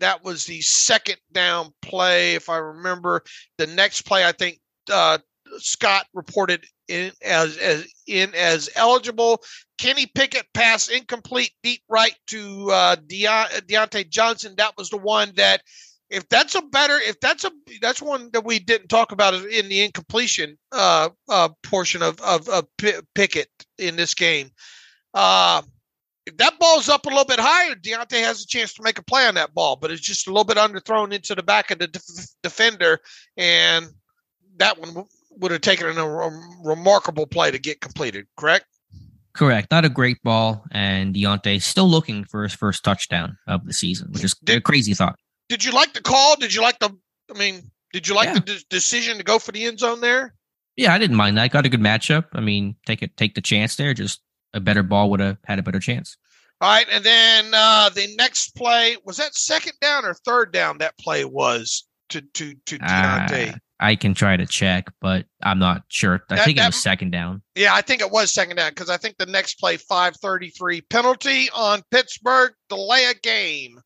that was the second down play, if I remember. The next play, I think uh, Scott reported in as, as in as eligible. Kenny Pickett pass incomplete, deep right to uh, Deont- Deontay Johnson. That was the one that, if that's a better, if that's a that's one that we didn't talk about in the incompletion uh, uh, portion of of, of P- Pickett in this game. Uh, If that ball's up a little bit higher, Deontay has a chance to make a play on that ball, but it's just a little bit underthrown into the back of the def- defender, and that one w- would have taken a re- remarkable play to get completed, correct? Correct. Not a great ball, and Deontay still looking for his first touchdown of the season, which is did, a crazy thought. Did you like the call? Did you like the – I mean, did you like yeah. the de- decision to go for the end zone there? Yeah, I didn't mind that. Got a good matchup. I mean, take it, take the chance there, just – a better ball would have had a better chance. All right. And then uh, the next play, was that second down or third down that play was to to to Deontay? Uh, I can try to check, but I'm not sure. I that, think that, it was second down. Yeah, I think it was second down, because I think the next play, five thirty-three, penalty on Pittsburgh, delay a game,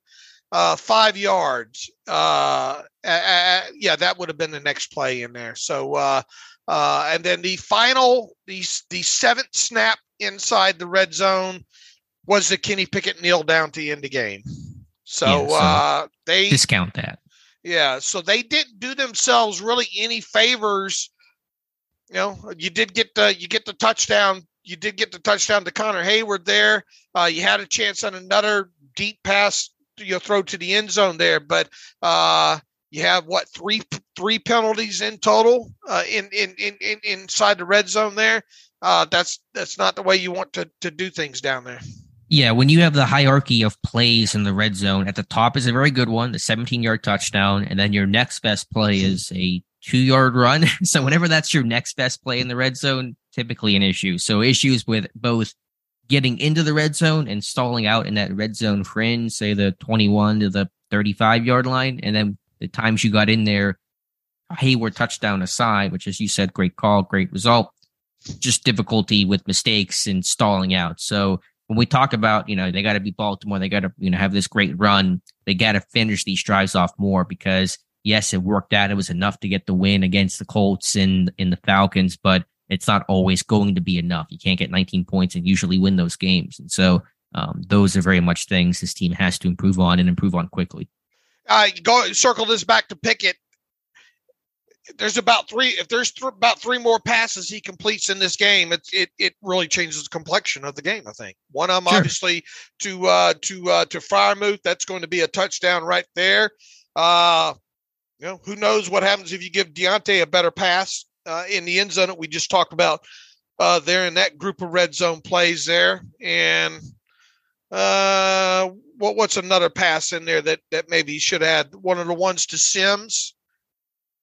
uh, five yards. Uh, uh, yeah, that would have been the next play in there. So, uh, uh, and then the final, the, the seventh snap inside the red zone was the Kenny Pickett kneel down to end the game. So, yeah, so uh, they discount that. Yeah. So they didn't do themselves really any favors. You know, you did get the, you get the touchdown. You did get the touchdown to Connor Heyward there. Uh, you had a chance on another deep pass, you know, throw to the end zone there, but uh, you have what, three, three penalties in total uh, in, in, in, in, inside the red zone there. Uh, that's that's not the way you want to, to do things down there. Yeah, when you have the hierarchy of plays in the red zone, at the top is a very good one, the seventeen-yard touchdown, and then your next best play is a two-yard run. So whenever that's your next best play in the red zone, typically an issue. So issues with both getting into the red zone and stalling out in that red zone fringe, say the twenty-one to the thirty-five-yard line, and then the times you got in there, Heyward touchdown aside, which, as you said, great call, great result. Just difficulty with mistakes and stalling out. So when we talk about, you know, they got to beat Baltimore, they got to, you know, have this great run, they got to finish these drives off more, because yes, it worked out. It was enough to get the win against the Colts and in the Falcons, but it's not always going to be enough. You can't get nineteen points and usually win those games. And so um, those are very much things this team has to improve on and improve on quickly. Uh, go circle this back to Pickett. There's about three, if there's th- about three more passes he completes in this game, it it it really changes the complexion of the game, I think. One of them, sure, obviously to uh, to uh, to Freiermuth, that's going to be a touchdown right there. Uh, you know, who knows what happens if you give Deontay a better pass uh, in the end zone that we just talked about uh, there in that group of red zone plays there. And uh, what what's another pass in there that that maybe should have had, one of the ones to Sims.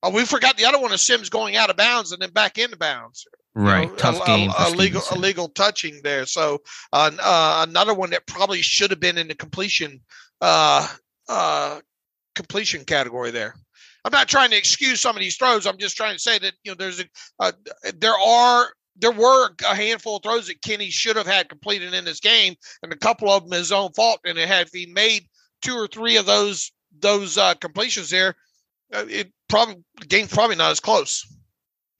Oh, we forgot the other one of Sims going out of bounds and then back into bounds. Right. You know, tough a, game. A, illegal, illegal touching there. So uh, uh, another one that probably should have been in the completion uh, uh, completion category there. I'm not trying to excuse some of these throws. I'm just trying to say that, you know, there's a uh, there are there were a handful of throws that Kenny should have had completed in this game, and a couple of them his own fault. And it had, if he made two or three of those those uh, completions there, it probably game probably not as close.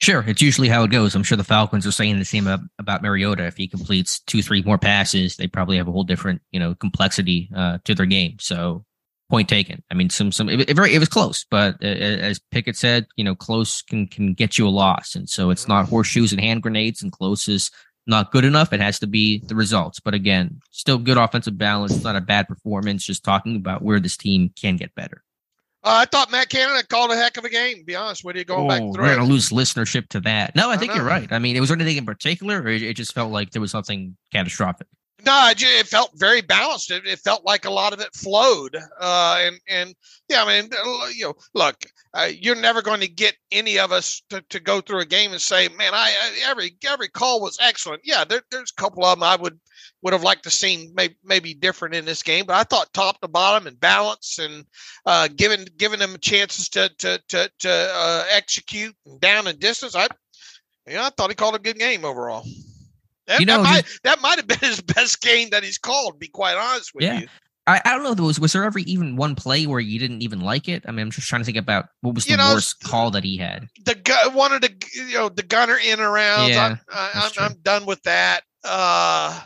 Sure, it's usually how it goes. I'm sure the Falcons are saying the same about Mariota. If he completes two, three more passes, they probably have a whole different, you know, complexity uh, to their game. So, point taken. I mean, some some it, it, it was close, but uh, as Pickett said, you know, close can can get you a loss, and so it's not horseshoes and hand grenades, and close is not good enough. It has to be the results. But again, still good offensive balance. It's not a bad performance. Just talking about where this team can get better. Uh, I thought Matt Canada called a heck of a game, to be honest with you, going oh, back through. We're going to lose listenership to that. No, I think I you're right. I mean, it was anything in particular, or it just felt like there was something catastrophic? No, it felt very balanced. It, it felt like a lot of it flowed. Uh, and, and yeah, I mean, you know, look, uh, you're never going to get any of us to, to go through a game and say, man, I, I every every call was excellent. Yeah, there, there's a couple of them I would, would have liked to seen maybe maybe different in this game, but I thought top to bottom and balance and uh, giving giving them chances to to to, to uh, execute down and distance. I, you know, I thought he called a good game overall. That, you know, that, might, that might have been his best game that he's called, to be quite honest with yeah. you. I, I don't know. There was, was there ever even one play where you didn't even like it? I mean, I'm just trying to think about what was the you know, worst call that he had. The gu- One of the, you know, the gunner in around. Yeah, I'm, I, I'm, I'm done with that. Uh,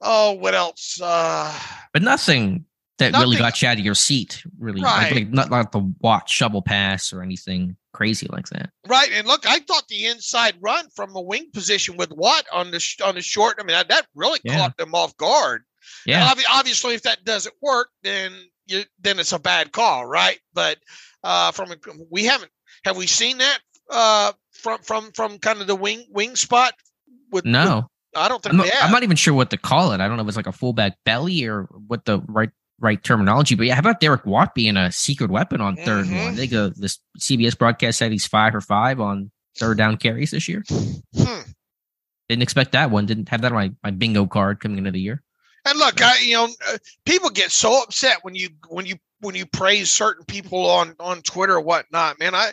oh, what else? Uh, but nothing that nothing. really got you out of your seat, really. Right. Like, like, not like the Watt shovel pass or anything crazy like that. Right. And look, I thought the inside run from the wing position with Watt on the sh- on the short, I mean, that, that really yeah. caught them off guard. Yeah. Ob- obviously, if that doesn't work, then you, then it's a bad call, right? But uh, from a, we haven't have we seen that uh, from from from kind of the wing wing spot? With no, with, I don't think. I'm not, I'm not even sure what to call it. I don't know if it's like a fullback belly or what the right right terminology. But yeah, how about Derek Watt being a secret weapon on third mm-hmm. and one? I think uh, this C B S broadcast said he's five for five on third down carries this year. Hmm. Didn't expect that one. Didn't have that on my, my bingo card coming into the year. And look, I, you know, people get so upset when you when you when you praise certain people on, on Twitter or whatnot. Man, I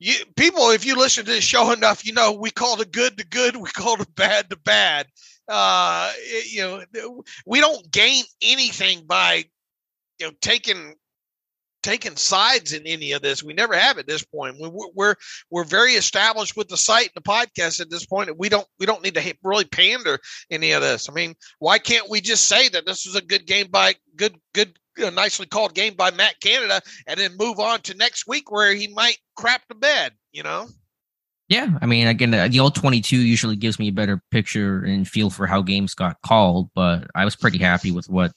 you people, if you listen to this show enough, you know we call the good the good, we call the bad the bad. Uh, it, you know, we don't gain anything by you know taking taking sides in any of this. We never have at this point. We, we're we're very established with the site and the podcast at this point. We don't we don't need to really pander any of this. I mean, why can't we just say that this was a good game by good good you know, nicely called game by Matt Canada, and then move on to next week where he might crap the bed, you know? Yeah, I mean, again, the old twenty-two usually gives me a better picture and feel for how games got called, but I was pretty happy with what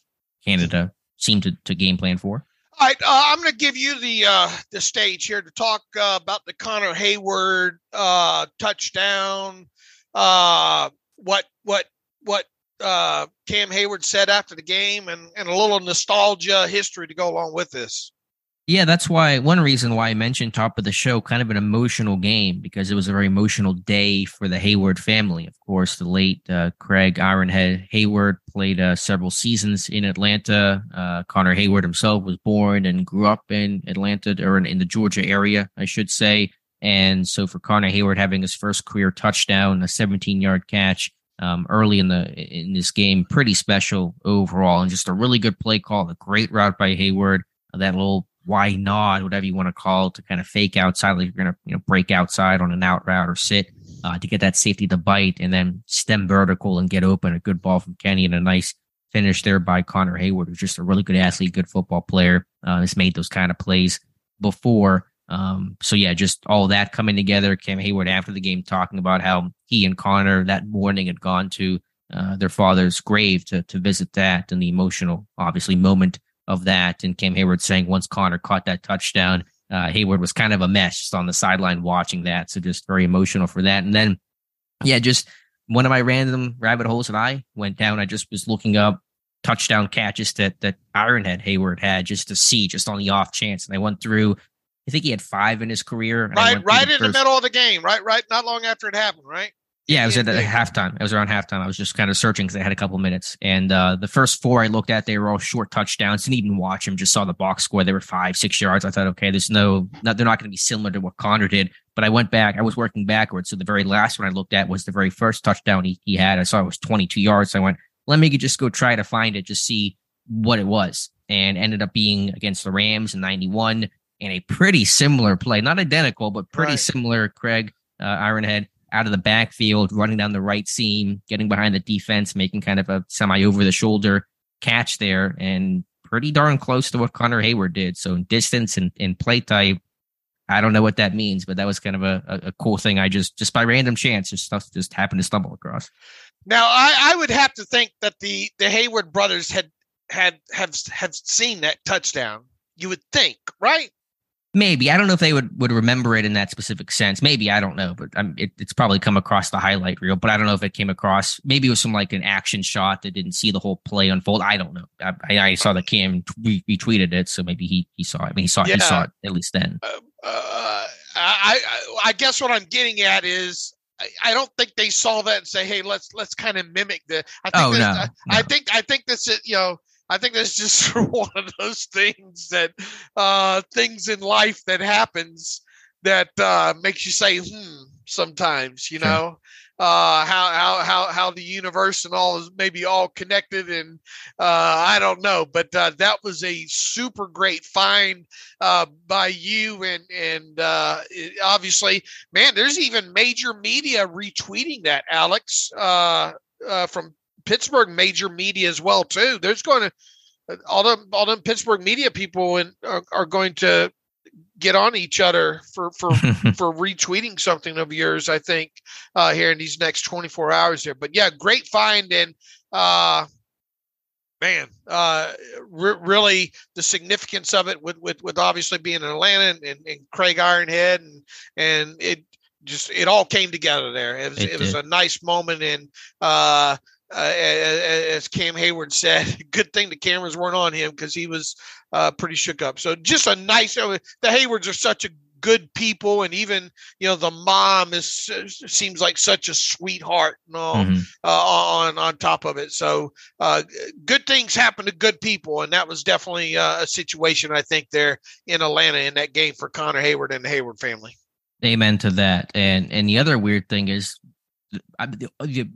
Canada seemed to, to game plan for. All right, uh, I'm going to give you the uh, the stage here to talk uh, about the Connor Heyward uh, touchdown. Uh, what what what uh, Cam Heyward said after the game, and, and a little nostalgia history to go along with this. Yeah, that's why one reason why I mentioned top of the show, kind of an emotional game, because it was a very emotional day for the Heyward family. Of course, the late uh, Craig Ironhead Heyward played uh, several seasons in Atlanta. Uh, Connor Heyward himself was born and grew up in Atlanta, or in, in the Georgia area, I should say. And so for Connor Heyward having his first career touchdown, a seventeen-yard catch um, early in the in this game, pretty special overall, and just a really good play call, a great route by Heyward, that little why not, whatever you want to call it, to kind of fake outside, like you're going to you know break outside on an out route or sit uh, to get that safety to bite and then stem vertical and get open. A good ball from Kenny and a nice finish there by Connor Heyward, who's just a really good athlete, good football player. Uh, has made those kind of plays before. Um, so, yeah, just all that coming together. Cam Heyward after the game talking about how he and Connor that morning had gone to uh, their father's grave to, to visit that, and the emotional, obviously, moment of that, and Cam Heyward saying once Connor caught that touchdown, uh, Heyward was kind of a mess just on the sideline watching that. So just very emotional for that. And then, yeah, just one of my random rabbit holes that I went down. I just was looking up touchdown catches that that Ironhead Heyward had just to see, just on the off chance. And I went through, I think he had five in his career. Right, right the in first, the middle of the game, right, right, not long after it happened, right? Yeah, it was at the halftime. It was around halftime. I was just kind of searching because I had a couple minutes. And uh, the first four I looked at, they were all short touchdowns. Didn't even watch them. Just saw the box score. They were five, six yards. I thought, okay, there's no, not, they're not going to be similar to what Connor did. But I went back. I was working backwards. So the very last one I looked at was the very first touchdown he, he had. I saw it was twenty-two yards. So I went, let me just go try to find it, just see what it was. And ended up being against the Rams in ninety-one. in a pretty similar play, not identical, but pretty right. similar, Craig uh, Ironhead out of the backfield, running down the right seam, getting behind the defense, making kind of a semi over the shoulder catch there, and pretty darn close to what Connor Heyward did. So in distance and, and play type, I don't know what that means, but that was kind of a, a, a cool thing. I just, just by random chance, just stuff just happened to stumble across. Now I, I would have to think that the, the Heyward brothers had, had, have, have seen that touchdown. You would think, right? Maybe. I don't know if they would, would remember it in that specific sense. Maybe. I don't know, but um, it, it's probably come across the highlight reel, but I don't know if it came across. Maybe it was some like an action shot that didn't see the whole play unfold. I don't know. I, I saw that Cam t- retweeted it. So maybe he, he saw it. I mean, he saw it, yeah. he saw it at least then. Uh, uh, I, I, I guess what I'm getting at is I, I don't think they saw that and say, hey, let's, let's kind of mimic the, I think, oh, this, no, I, no. I think, I think this is, you know, I think that's just one of those things that uh, things in life that happens that uh, makes you say, hmm, sometimes, you know, uh, how, how, how, how the universe and all is maybe all connected. And uh, I don't know, but uh, that was a super great find uh, by you. And, and uh, it, obviously, man, there's even major media retweeting that, Alex, uh, uh, from Pittsburgh major media as well too. There's going to all the all the Pittsburgh media people and are, are going to get on each other for for for retweeting something of yours. I think uh, here in these next twenty-four hours there. But yeah, great find and uh, man, uh, re- really the significance of it with with, with obviously being in Atlanta and, and Craig Ironhead and and it just it all came together there. It was, it it was a nice moment and. Uh, Uh, as Cam Heyward said, good thing the cameras weren't on him because he was uh, pretty shook up. So just a nice, the Heywards are such a good people. And even, you know, the mom is, seems like such a sweetheart and all mm-hmm. uh, on, on top of it. So uh, good things happen to good people. And that was definitely uh, a situation, I think, there in Atlanta in that game for Connor Heyward and the Heyward family. Amen to that. And, and the other weird thing is, I, the,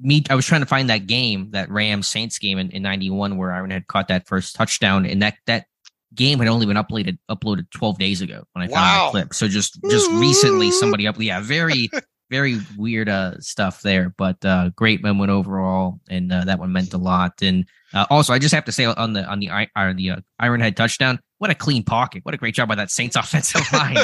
me, I was trying to find that game, that Rams Saints game in, in ninety-one where Iron had caught that first touchdown, and that, that game had only been uploaded uploaded twelve days ago when I found wow. that clip. So just just recently somebody up, yeah, very very weird uh, stuff there, but uh, great moment overall, and uh, that one meant a lot. And uh, also, I just have to say on the on the on the uh, Ironhead touchdown. What a clean pocket. What a great job by that Saints offensive line.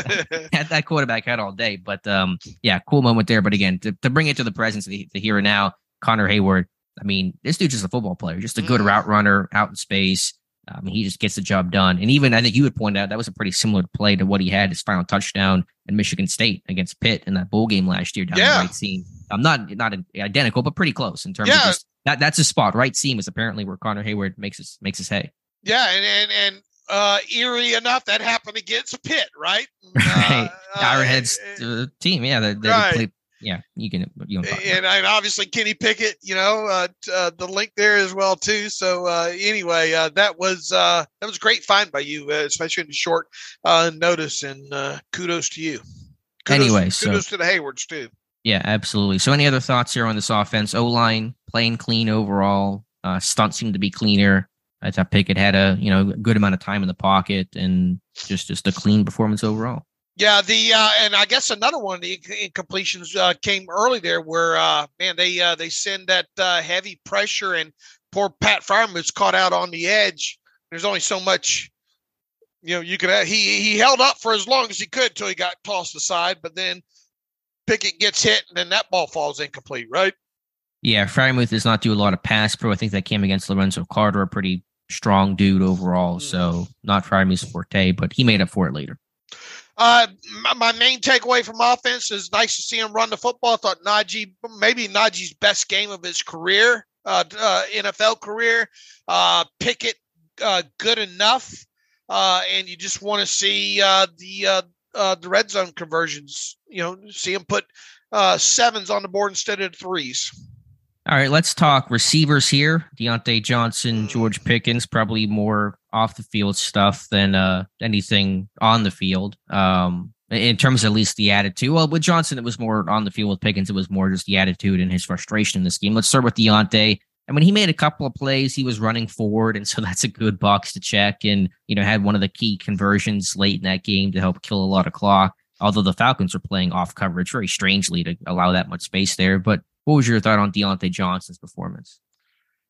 Had that quarterback had all day. But, um, yeah, cool moment there. But, again, to, to bring it to the presence of the, the here and now, Connor Heyward, I mean, this dude's just a football player, just a good mm. route runner out in space. Um, he just gets the job done. And even I think you would point out that was a pretty similar play to what he had his final touchdown in Michigan State against Pitt in that bowl game last year down yeah. the right seam. I'm not not identical, but pretty close in terms yeah. of just that. That's his spot. Right seam is apparently where Connor Heyward makes his, makes his hay. Yeah, and and and. Uh, eerie enough, that happened against Pitt, right? Right. Uh, Ironhead's uh, team, yeah. They, they right. Play, yeah, you can. You can and, and obviously Kenny Pickett, you know, uh, uh, the link there as well too. So uh, anyway, uh, that was uh, that was a great find by you, uh, especially in the short uh, notice. And uh, kudos to you. Kudos, anyway, kudos so kudos to the Heywards too. Yeah, absolutely. So any other thoughts here on this offense? O line playing clean overall. Uh, stunts seem to be cleaner. I thought Pickett had a you know good amount of time in the pocket and just, just a clean performance overall. Yeah, the uh, and I guess another one of the incompletions uh, came early there where uh, man they uh, they send that uh, heavy pressure and poor Pat Freiermuth caught out on the edge. There's only so much you know you could have. he he held up for as long as he could till he got tossed aside, but then Pickett gets hit and then that ball falls incomplete, right? Yeah, Freiermuth does not do a lot of pass pro. I think that came against Lorenzo Carter, a pretty strong dude overall, so not Freiermuth's forte, but he made up for it later. Uh, my, my main takeaway from offense is nice to see him run the football. I thought Najee, maybe Najee's best game of his career, uh, uh, N F L career. Uh, Pickett, uh, good enough, uh, and you just want to see uh, the uh, uh, the red zone conversions. You know, see him put uh, sevens on the board instead of threes. All right, let's talk receivers here. Deontay Johnson, George Pickens, probably more off the field stuff than uh, anything on the field. Um, in terms of at least the attitude. Well, with Johnson, it was more on the field. With Pickens, it was more just the attitude and his frustration in this game. Let's start with Deontay. I mean, he made a couple of plays. He was running forward, and so that's a good box to check, and, you know, had one of the key conversions late in that game to help kill a lot of clock, although the Falcons were playing off coverage very strangely to allow that much space there. But what was your thought on Deontay Johnson's performance?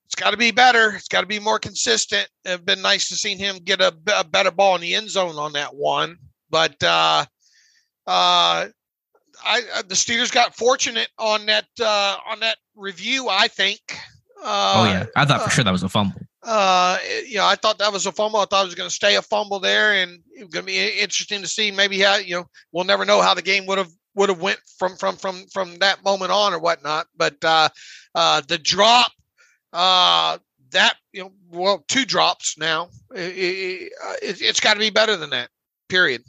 It's got to be better. It's got to be more consistent. It'd been nice to see him get a, a better ball in the end zone on that one. But uh, uh, I, the Steelers got fortunate on that uh, on that review, I think. Uh, oh, yeah. I thought for uh, sure that was a fumble. Uh, you know, I thought that was a fumble. I thought it was going to stay a fumble there, and it's going to be interesting to see maybe how, you know, we'll never know how the game would have would have went from from from from that moment on or whatnot. But uh, uh, the drop, uh, that, you know, well, two drops now, it, it, it, it's got to be better than that, period.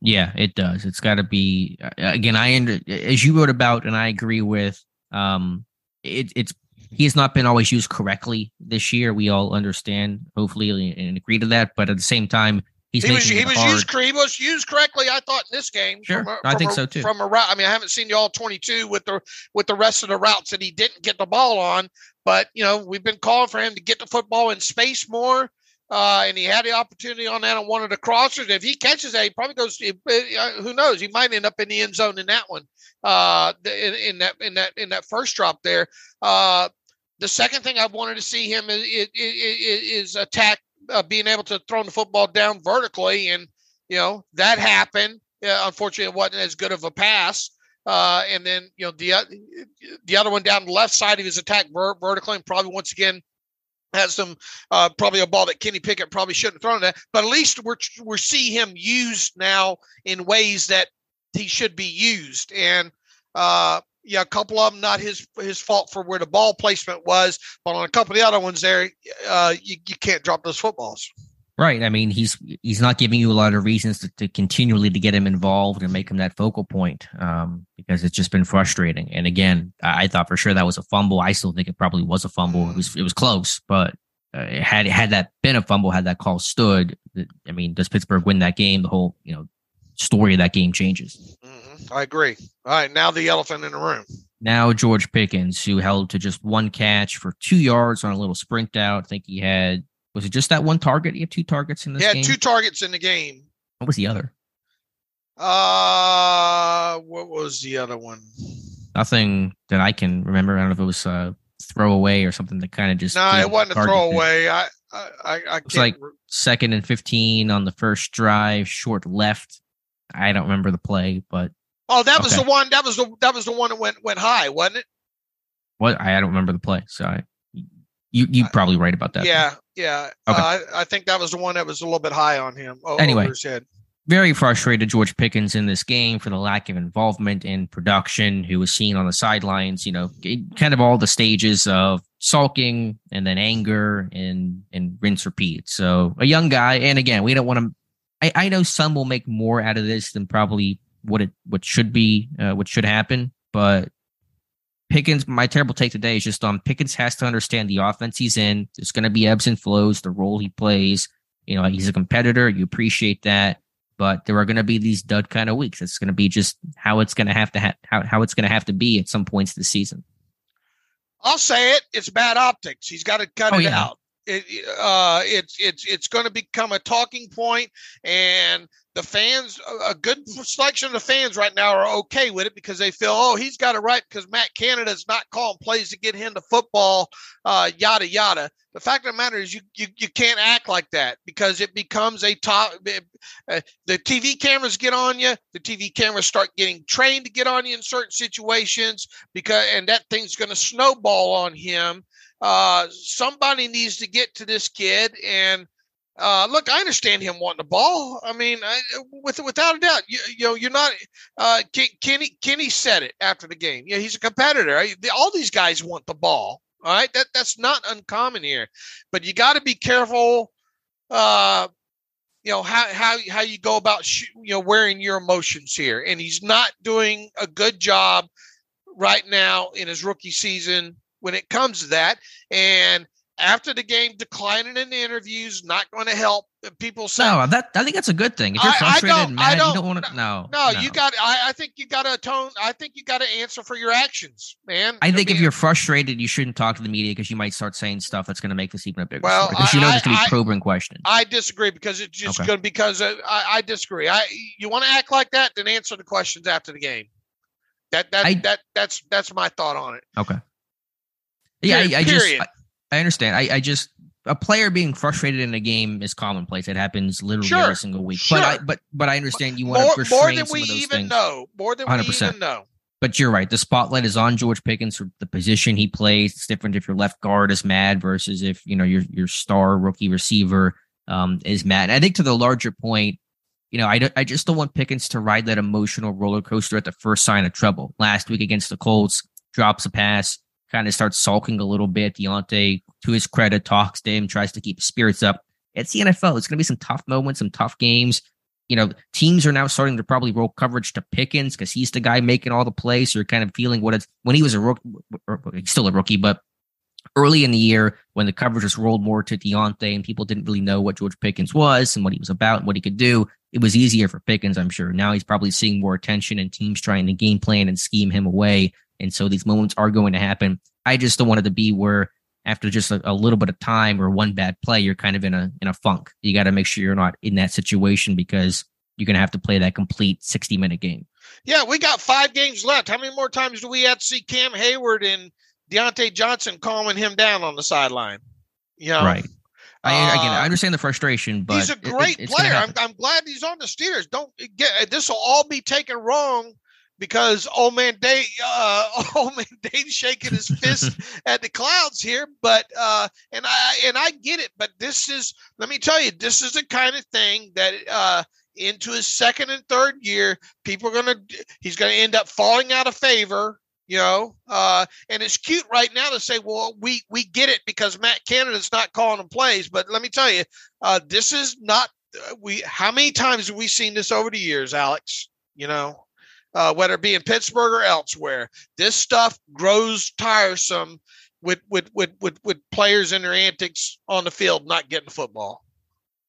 Yeah, it does. It's got to be, again, I, as you wrote about, and I agree with, um, it, it's, he has not been always used correctly this year. We all understand, hopefully, and agree to that. But at the same time, he's he was, he was used he was used correctly, I thought, in this game. Sure, from a, I from think a, so too. From a route, I mean, I haven't seen the all twenty-two with the with the rest of the routes that he didn't get the ball on. But, you know, we've been calling for him to get the football in space more. Uh, and he had the opportunity on that on one of the crossers. If he catches that, he probably goes. He, who knows? He might end up in the end zone in that one. Uh, in, in that in that in that first drop there. Uh, the second thing I wanted to see him is, is, is attack, uh, being able to throw the football down vertically, and, you know, that happened. Uh, unfortunately, it wasn't as good of a pass. Uh, and then, you know, the the other one down the left side of his attack ver- vertically, and probably once again. Has some, uh, probably a ball that Kenny Pickett probably shouldn't have thrown at, but at least we're, we're seeing him used now in ways that he should be used. And, uh, yeah, a couple of them, not his, his fault for where the ball placement was, but on a couple of the other ones there, uh, you, you can't drop those footballs. Right. I mean, he's, he's not giving you a lot of reasons to, to continually to get him involved and make him that focal point, um, because it's just been frustrating. And again, I, I thought for sure that was a fumble. I still think it probably was a fumble. It was, it was close, but uh, it had, had that been a fumble, had that call stood, I mean, does Pittsburgh win that game? The whole, you know, story of that game changes. Mm-hmm. I agree. All right. Now the elephant in the room. Now George Pickens, who held to just one catch for two yards on a little sprint out. I think he had, was it just that one target? He had two targets in this game? He had two targets in the game. What was the other? Uh, what was the other one? Nothing that I can remember. I don't know if it was a throwaway or something that kind of just... No, it wasn't a throwaway. I, I, I can't... It was like second and fifteen on the first drive, short left. I don't remember the play, but... Oh, that was the one. That was the that was the one that went went high, wasn't it? What? I don't remember the play, so I... You you probably right about that. Yeah, yeah. Okay. Uh, I, I think that was the one that was a little bit high on him. Oh, anyway, over his head. Very frustrated George Pickens in this game for the lack of involvement in production, who was seen on the sidelines, you know, kind of all the stages of sulking and then anger and, and rinse repeat. So a young guy. And again, we don't want to, I, I know some will make more out of this than probably what it, what should be, uh, what should happen, but Pickens, my terrible take today is just on um, Pickens has to understand the offense he's in. There's going to be ebbs and flows, the role he plays. You know, he's a competitor. You appreciate that, but there are going to be these dud kind of weeks. It's going to be just how it's going to have to ha- how, how it's going to have to be at some points this season. I'll say it. It's bad optics. He's got to cut oh, it yeah. out. It, uh, it's it's it's going to become a talking point, and the fans, a good selection of the fans right now are okay with it because they feel, oh, he's got it right because Matt Canada's not calling plays to get him the football, uh, yada, yada. The fact of the matter is you you, you can't act like that because it becomes a top. Uh, the T V cameras get on you. The T V cameras start getting trained to get on you in certain situations, because and that thing's going to snowball on him. Uh, somebody needs to get to this kid, and Uh, look, I understand him wanting the ball. I mean, I, with, without a doubt, you, you know, you're not uh, – Kenny Kenny said it after the game. Yeah, he's a competitor. Right? All these guys want the ball, all right? That, that's not uncommon here. But you got to be careful, uh, you know, how how how you go about, sh- you know, wearing your emotions here. And he's not doing a good job right now in his rookie season when it comes to that. And – after the game, declining in the interviews, not going to help people say. No, that, I think that's a good thing. If you're frustrated I, I and mad, don't, you don't want to. No, no, no, you got. I, I think you got to atone. I think you got to answer for your actions, man. I think I mean, if you're frustrated, you shouldn't talk to the media because you might start saying stuff that's going to make this even a bigger. Well, story, because I, you know there's going to be probing questions. I disagree because it's just okay. going because I, I disagree. I you want to act like that, then answer the questions after the game. That that I, that that's that's my thought on it. Okay. Yeah, period, I, I just I, I understand. I, I just. A player being frustrated in a game is commonplace. It happens literally sure, every single week. Sure. But I, but but I understand you want more, to restrain some of those things. More than we even know. More than one hundred percent. We even know. But you're right. The spotlight is on George Pickens for the position he plays. It's different if your left guard is mad versus if you know your your star rookie receiver um, is mad. And I think to the larger point, you know, I, I just don't want Pickens to ride that emotional roller coaster at the first sign of trouble. Last week against the Colts, drops a pass. Kind of starts sulking a little bit. Deontay, to his credit, talks to him, tries to keep his spirits up. It's the N F L. It's going to be some tough moments, some tough games. You know, teams are now starting to probably roll coverage to Pickens because he's the guy making all the plays. So you're kind of feeling what it's when he was a rookie, he's still a rookie, but early in the year when the coverage was rolled more to Deontay and people didn't really know what George Pickens was and what he was about and what he could do, it was easier for Pickens, I'm sure. Now he's probably seeing more attention and teams trying to game plan and scheme him away. And so these moments are going to happen. I just don't want it to be where after just a, a little bit of time or one bad play, you're kind of in a in a funk. You got to make sure you're not in that situation because you're going to have to play that complete sixty-minute game. Yeah, we got five games left. How many more times do we have to see Cam Heyward and Deontay Johnson calming him down on the sideline? You know? Right. I, again, I understand the frustration, but... He's a great it, it, player. I'm, I'm glad he's on the Steelers. Don't get this will all be taken wrong. Because old man Dave, uh, old man Dave shaking his fist at the clouds here, but uh, and I and I get it, but this is let me tell you, this is the kind of thing that uh, into his second and third year, people are gonna he's gonna end up falling out of favor, you know. Uh, and it's cute right now to say, well, we we get it because Matt Canada's not calling him plays, but let me tell you, uh, this is not we. How many times have we seen this over the years, Alex? You know. Uh, whether it be in Pittsburgh or elsewhere, this stuff grows tiresome with, with, with, with, with players and their antics on the field, not getting the football.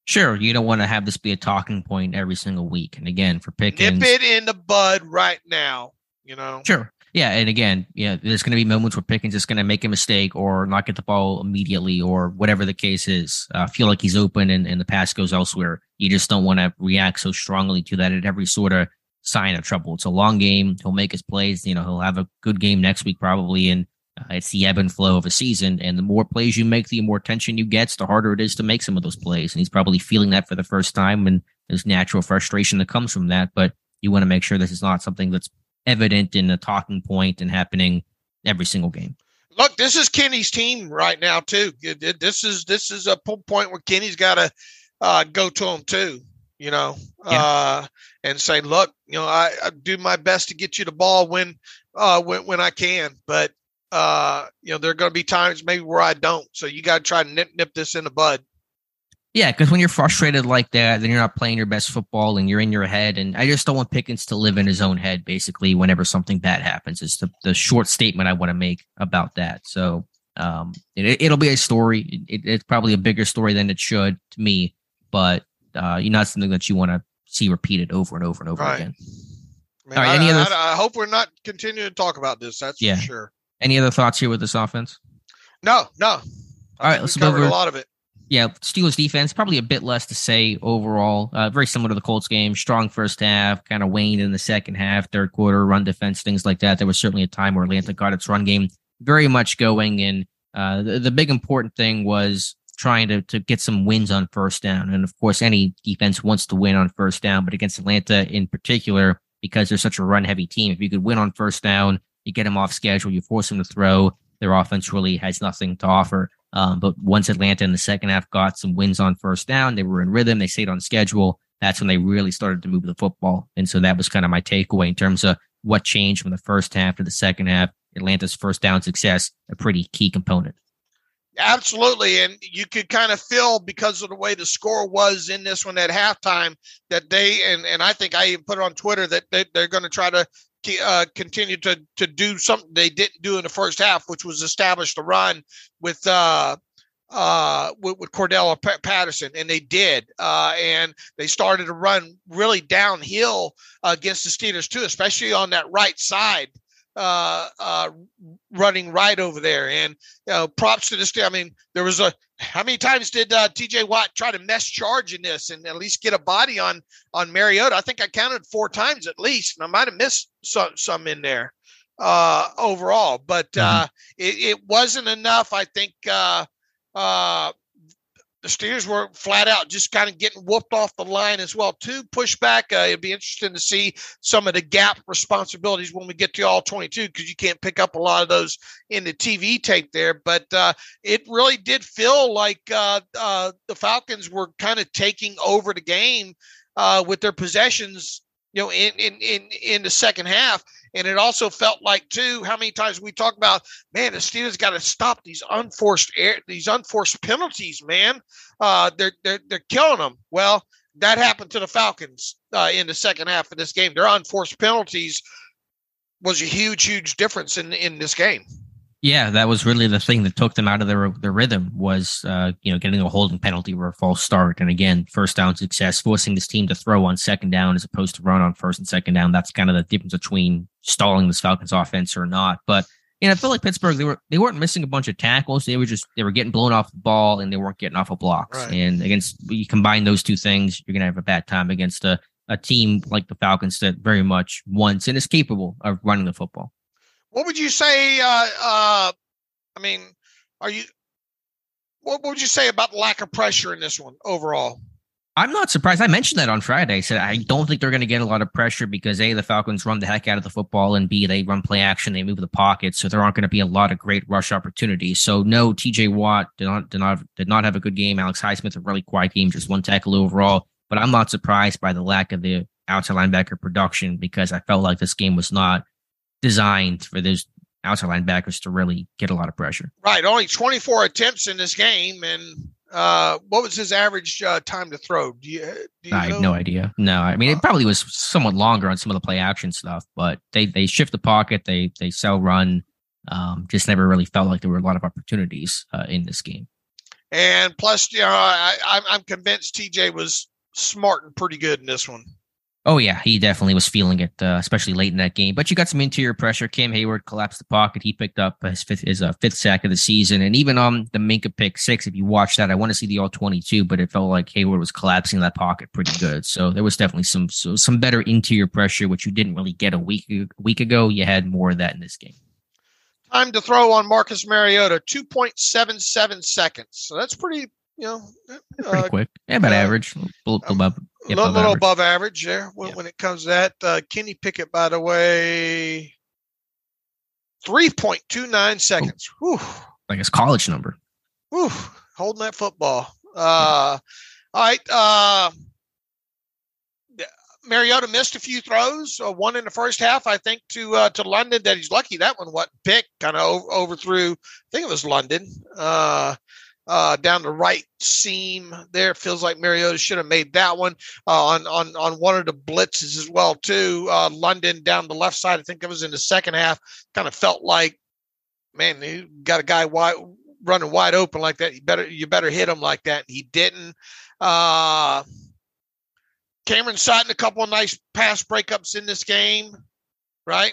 Sure. You don't want to have this be a talking point every single week. And again, for Pickens. Nip it in the bud right now, you know? Sure. Yeah. And again, yeah, there's going to be moments where Pickens is going to make a mistake or not get the ball immediately or whatever the case is. Uh, feel like he's open and, and the pass goes elsewhere. You just don't want to react so strongly to that at every sort of sign of trouble. It's a long game. He'll make his plays. You know, he'll have a good game next week probably, and uh, it's the ebb and flow of a season. And the more plays you make, the more attention you get, the harder it is to make some of those plays. And he's probably feeling that for the first time, and there's natural frustration that comes from that. But you want to make sure this is not something that's evident in a talking point and happening every single game. Look, this is Kenny's team right now too. This is this is a point where Kenny's got to uh, go to him too. You know, yeah. uh, and say, look, you know, I, I do my best to get you the ball when, uh, when, when I can, but, uh, you know, there are going to be times maybe where I don't. So you got to try to nip, nip this in the bud. Yeah. Cause when you're frustrated like that, then you're not playing your best football and you're in your head. And I just don't want Pickens to live in his own head. Basically, whenever something bad happens is the, the short statement I want to make about that. So, um, it, it'll be a story. It, it's probably a bigger story than it should to me, but, Uh, you're not something that you want to see repeated over and over and over right. again. Man, All right, I, any other th- I, I hope we're not continuing to talk about this. That's yeah. for sure. Any other thoughts here with this offense? No, no. All I right, let's cover a lot of it. Yeah, Steelers defense probably a bit less to say overall. Uh, very similar to the Colts game. Strong first half, kind of waned in the second half, third quarter, run defense, things like that. There was certainly a time where Atlanta got its run game very much going, and uh, the, the big important thing was trying to, to get some wins on first down. And of course, any defense wants to win on first down, but against Atlanta in particular, because they're such a run heavy team, if you could win on first down, you get them off schedule, you force them to throw, their offense really has nothing to offer. Um, but once Atlanta in the second half got some wins on first down, they were in rhythm, they stayed on schedule. That's when they really started to move the football. And so that was kind of my takeaway in terms of what changed from the first half to the second half. Atlanta's first down success, a pretty key component. Absolutely. And you could kind of feel because of the way the score was in this one at halftime that they, and, and I think I even put it on Twitter that they, they're going to try to uh, continue to, to do something they didn't do in the first half, which was establish the run with uh, uh, with, with Cordarrelle Patterson, and they did. Uh, and they started to run really downhill uh, against the Steelers too, especially on that right side, uh, uh, running right over there. And you know, props to this. I mean, there was a, how many times did uh, T J. Watt try to mess charge in this and at least get a body on, on Mariota? I think I counted four times at least, and I might've missed some, some in there uh, overall, but uh, it, it wasn't enough. I think uh, uh, the Steelers were flat out just kind of getting whooped off the line as well too. Pushback. Uh, it'd be interesting to see some of the gap responsibilities when we get to all twenty-two, because you can't pick up a lot of those in the T V tape there. But uh, it really did feel like uh, uh, the Falcons were kind of taking over the game uh, with their possessions, you know, in, in, in, in the second half. And it also felt like too, how many times we talk about, man, the Steelers got to stop these unforced air, these unforced penalties, man. Uh, they're, they're, they're killing them. Well, that happened to the Falcons uh, in the second half of this game. Their unforced penalties was a huge, huge difference in, in this game. Yeah, that was really the thing that took them out of their their rhythm was, uh, you know, getting a holding penalty or a false start. And again, first down success, forcing this team to throw on second down as opposed to run on first and second down. That's kind of the difference between stalling this Falcons offense or not. But, you know, I feel like Pittsburgh, they, were, they weren't missing a bunch of tackles. They were just, they were getting blown off the ball and they weren't getting off of blocks. Right. And against, you combine those two things, you're going to have a bad time against a, a team like the Falcons that very much wants and is capable of running the football. What would you say? Uh, uh, I mean, are you? What would you say about lack of pressure in this one overall? I'm not surprised. I mentioned that on Friday. I said I don't think they're going to get a lot of pressure because A, the Falcons run the heck out of the football, and B, they run play action. They move the pocket, so there aren't going to be a lot of great rush opportunities. So no, T J. Watt did not did not did not have a good game. Alex Highsmith a really quiet game, just one tackle overall. But I'm not surprised by the lack of the outside linebacker production because I felt like this game was not designed for those outside linebackers to really get a lot of pressure. Right. Only twenty-four attempts in this game. And uh, what was his average uh, time to throw? Do you, do you I know? have no idea. No, I mean, it probably was somewhat longer on some of the play action stuff, but they, they shift the pocket. They, they sell run. Um, just never really felt like there were a lot of opportunities uh, in this game. And plus, you know, I, I'm, I'm convinced T J was smart and pretty good in this one. Oh, yeah, he definitely was feeling it, uh, especially late in that game. But you got some interior pressure. Cam Heyward collapsed the pocket. He picked up his fifth, his uh, fifth sack of the season. And even on the Minkah pick six, if you watch that, I want to see the all twenty-two, but it felt like Heyward was collapsing that pocket pretty good. So there was definitely some so, some better interior pressure, which you didn't really get a week, a week ago. You had more of that in this game. Time to throw on Marcus Mariota, two point seven seven seconds. So that's pretty, you know. Uh, pretty quick. Yeah, about uh, average. A little above um, A little, little above average there yeah, when, yeah. when it comes to that. Uh, Kenny Pickett, by the way, three point two nine seconds. Whew. Like his college number. Whew. Holding that football. Uh, yeah. All right. Uh, Mariota missed a few throws, uh, one in the first half, I think, to uh, to London that he's lucky. That one wasn't picked, kind of over, overthrew. I think it was London. Uh Uh, down the right seam there. Feels like Mariota should have made that one uh, on, on, on one of the blitzes as well, too. Uh, London down the left side, I think it was in the second half, kind of felt like, man, you got a guy wide, running wide open like that. You better you better hit him like that. He didn't. Uh, Cameron Sutton, a couple of nice pass breakups in this game, right?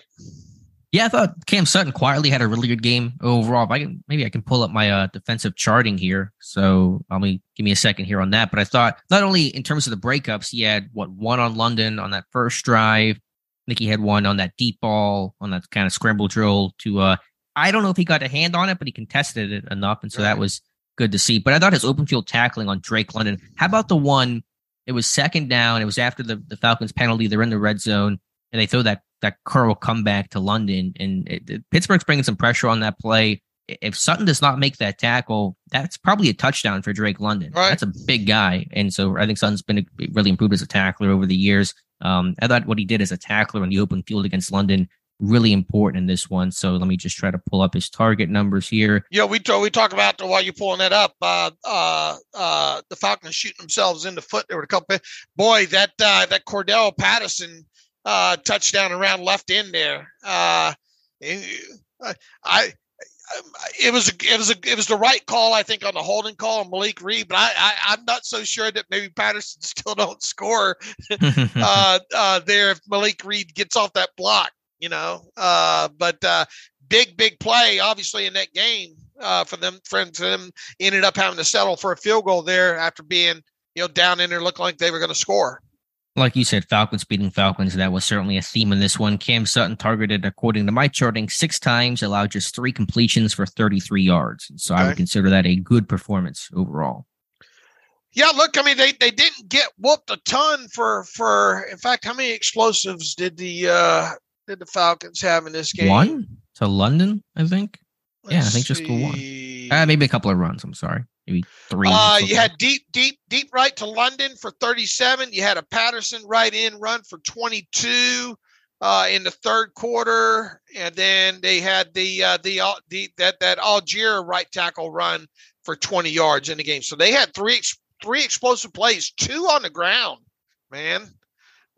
Yeah, I thought Cam Sutton quietly had a really good game overall. If I can, maybe I can pull up my uh, defensive charting here. So let me give me a second here on that. But I thought not only in terms of the breakups, he had, what, one on London on that first drive. I think he had one on that deep ball, on that kind of scramble drill to, uh, I don't know if he got a hand on it, but he contested it enough. And so that was good to see. But I thought his open field tackling on Drake London. How about the one? It was second down. It was after the, the Falcons penalty. They're in the red zone. And they throw that that curl comeback to London, and it, it, Pittsburgh's bringing some pressure on that play. If Sutton does not make that tackle, that's probably a touchdown for Drake London. Right. That's a big guy, and so I think Sutton's been a, really improved as a tackler over the years. Um, I thought what he did as a tackler in the open field against London really important in this one. So let me just try to pull up his target numbers here. Yeah, we t- we talk about while you're pulling that up. Uh, uh, uh, the Falcons shooting themselves in the foot. There were a couple. Boy, that uh, that Cordarrelle Patterson Uh, touchdown around left in there. Uh, I, I, It was it was it was the right call, I think, on the holding call on Malik Reed, but I, I I'm not so sure that maybe Patterson still don't score uh, uh, there if Malik Reed gets off that block, you know. Uh, but uh, big big play, obviously, in that game uh, for them. Friends, them ended up having to settle for a field goal there after being you know down in there, looking like they were going to score. Like you said, Falcons beating Falcons. That was certainly a theme in this one. Cam Sutton targeted, according to my charting, six times, allowed just three completions for thirty-three yards. So okay. I would consider that a good performance overall. Yeah, look, I mean, they, they didn't get whooped a ton for, for, in fact, how many explosives did the, uh, did the Falcons have in this game? One to London, I think. Let's yeah, I think see. just the one. Uh, maybe a couple of runs. I'm sorry. Maybe three. Uh, you had deep, deep, deep right to London for thirty-seven. You had a Patterson right in run for twenty-two uh, in the third quarter, and then they had the uh, the, uh, the that that Algier right tackle run for twenty yards in the game. So they had three three explosive plays, two on the ground, man.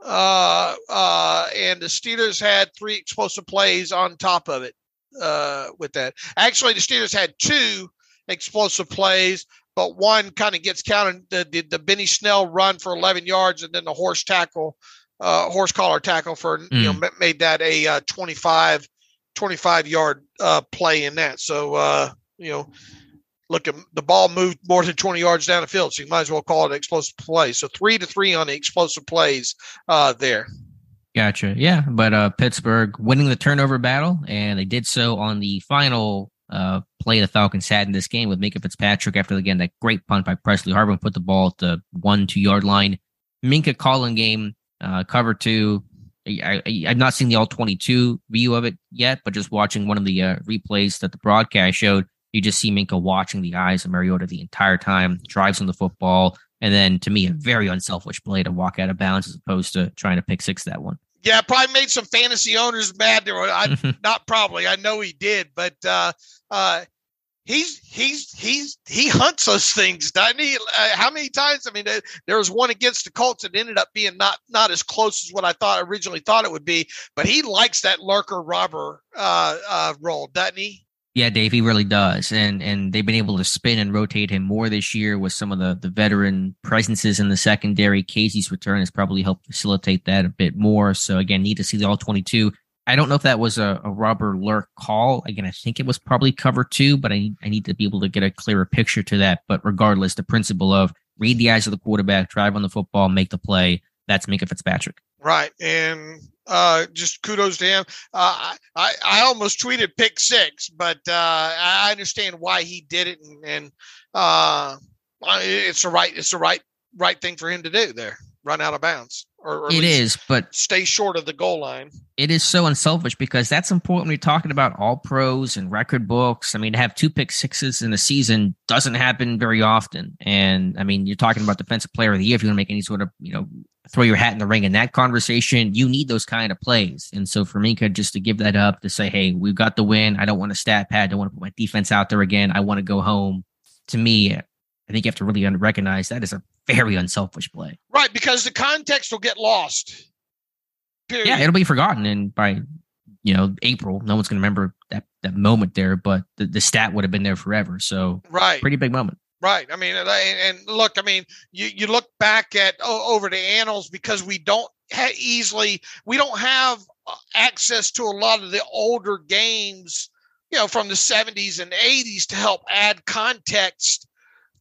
Uh, uh, and the Steelers had three explosive plays on top of it. Uh, with that, actually, the Steelers had two explosive plays, but one kind of gets counted, the, the the Benny Snell run for eleven yards, and then the horse tackle, uh, horse collar tackle for, mm. you know, made that a uh, twenty-five, twenty-five yard uh, play in that. So, uh, you know, look, the ball moved more than twenty yards down the field, so you might as well call it an explosive play. So three to three on the explosive plays uh, there. Gotcha. Yeah. But uh, Pittsburgh winning the turnover battle, and they did so on the final uh, play the Falcons had in this game with Minkah Fitzpatrick after, again, that great punt by Presley Harvin, put the ball at the one, two yard line. Minkah calling game, uh, cover two. I, I, I've not seen the all twenty-two view of it yet, but just watching one of the uh, replays that the broadcast showed, you just see Minkah watching the eyes of Mariota the entire time, drives on the football. And then, to me, a very unselfish play to walk out of bounds as opposed to trying to pick six that one. Yeah, probably made some fantasy owners mad. There, I, not probably. I know he did, but uh, uh, he's he's he's he hunts those things, doesn't he? Uh, how many times? I mean, uh, there was one against the Colts that ended up being not not as close as what I thought originally thought it would be. But he likes that lurker robber uh, uh, role, doesn't he? Yeah, Dave, he really does. And and they've been able to spin and rotate him more this year with some of the, the veteran presences in the secondary. Casey's return has probably helped facilitate that a bit more. So, again, need to see the all twenty-two. I don't know if that was a, a robber lurk call. Again, I think it was probably cover two, but I, I need to be able to get a clearer picture to that. But regardless, the principle of read the eyes of the quarterback, drive on the football, make the play, that's Minkah Fitzpatrick. Right, and... Uh, just kudos to him. Uh, I, I almost tweeted pick six, but uh, I understand why he did it, and, and uh, it's the right it's the right right thing for him to do there. Run out of bounds, or, or it is, but stay short of the goal line. It is so unselfish because that's important when you're talking about all pros and record books. I mean, to have two pick sixes in a season doesn't happen very often, and I mean, you're talking about defensive player of the year. If you want to make any sort of you know. throw your hat in the ring in that conversation, you need those kind of plays. And so for Minkah, just to give that up, to say, hey, we've got the win. I don't want a stat pad. I don't want to put my defense out there again. I want to go home. To me, I think you have to really recognize that is a very unselfish play. Right, because the context will get lost. Period. Yeah, it'll be forgotten. And by, you know, April, no one's going to remember that, that moment there, but the, the stat would have been there forever. So right. Pretty big moment. Right. I mean, and look, I mean, you, you look back at oh, over the annals because we don't ha- easily, we don't have access to a lot of the older games, you know, from the seventies and eighties to help add context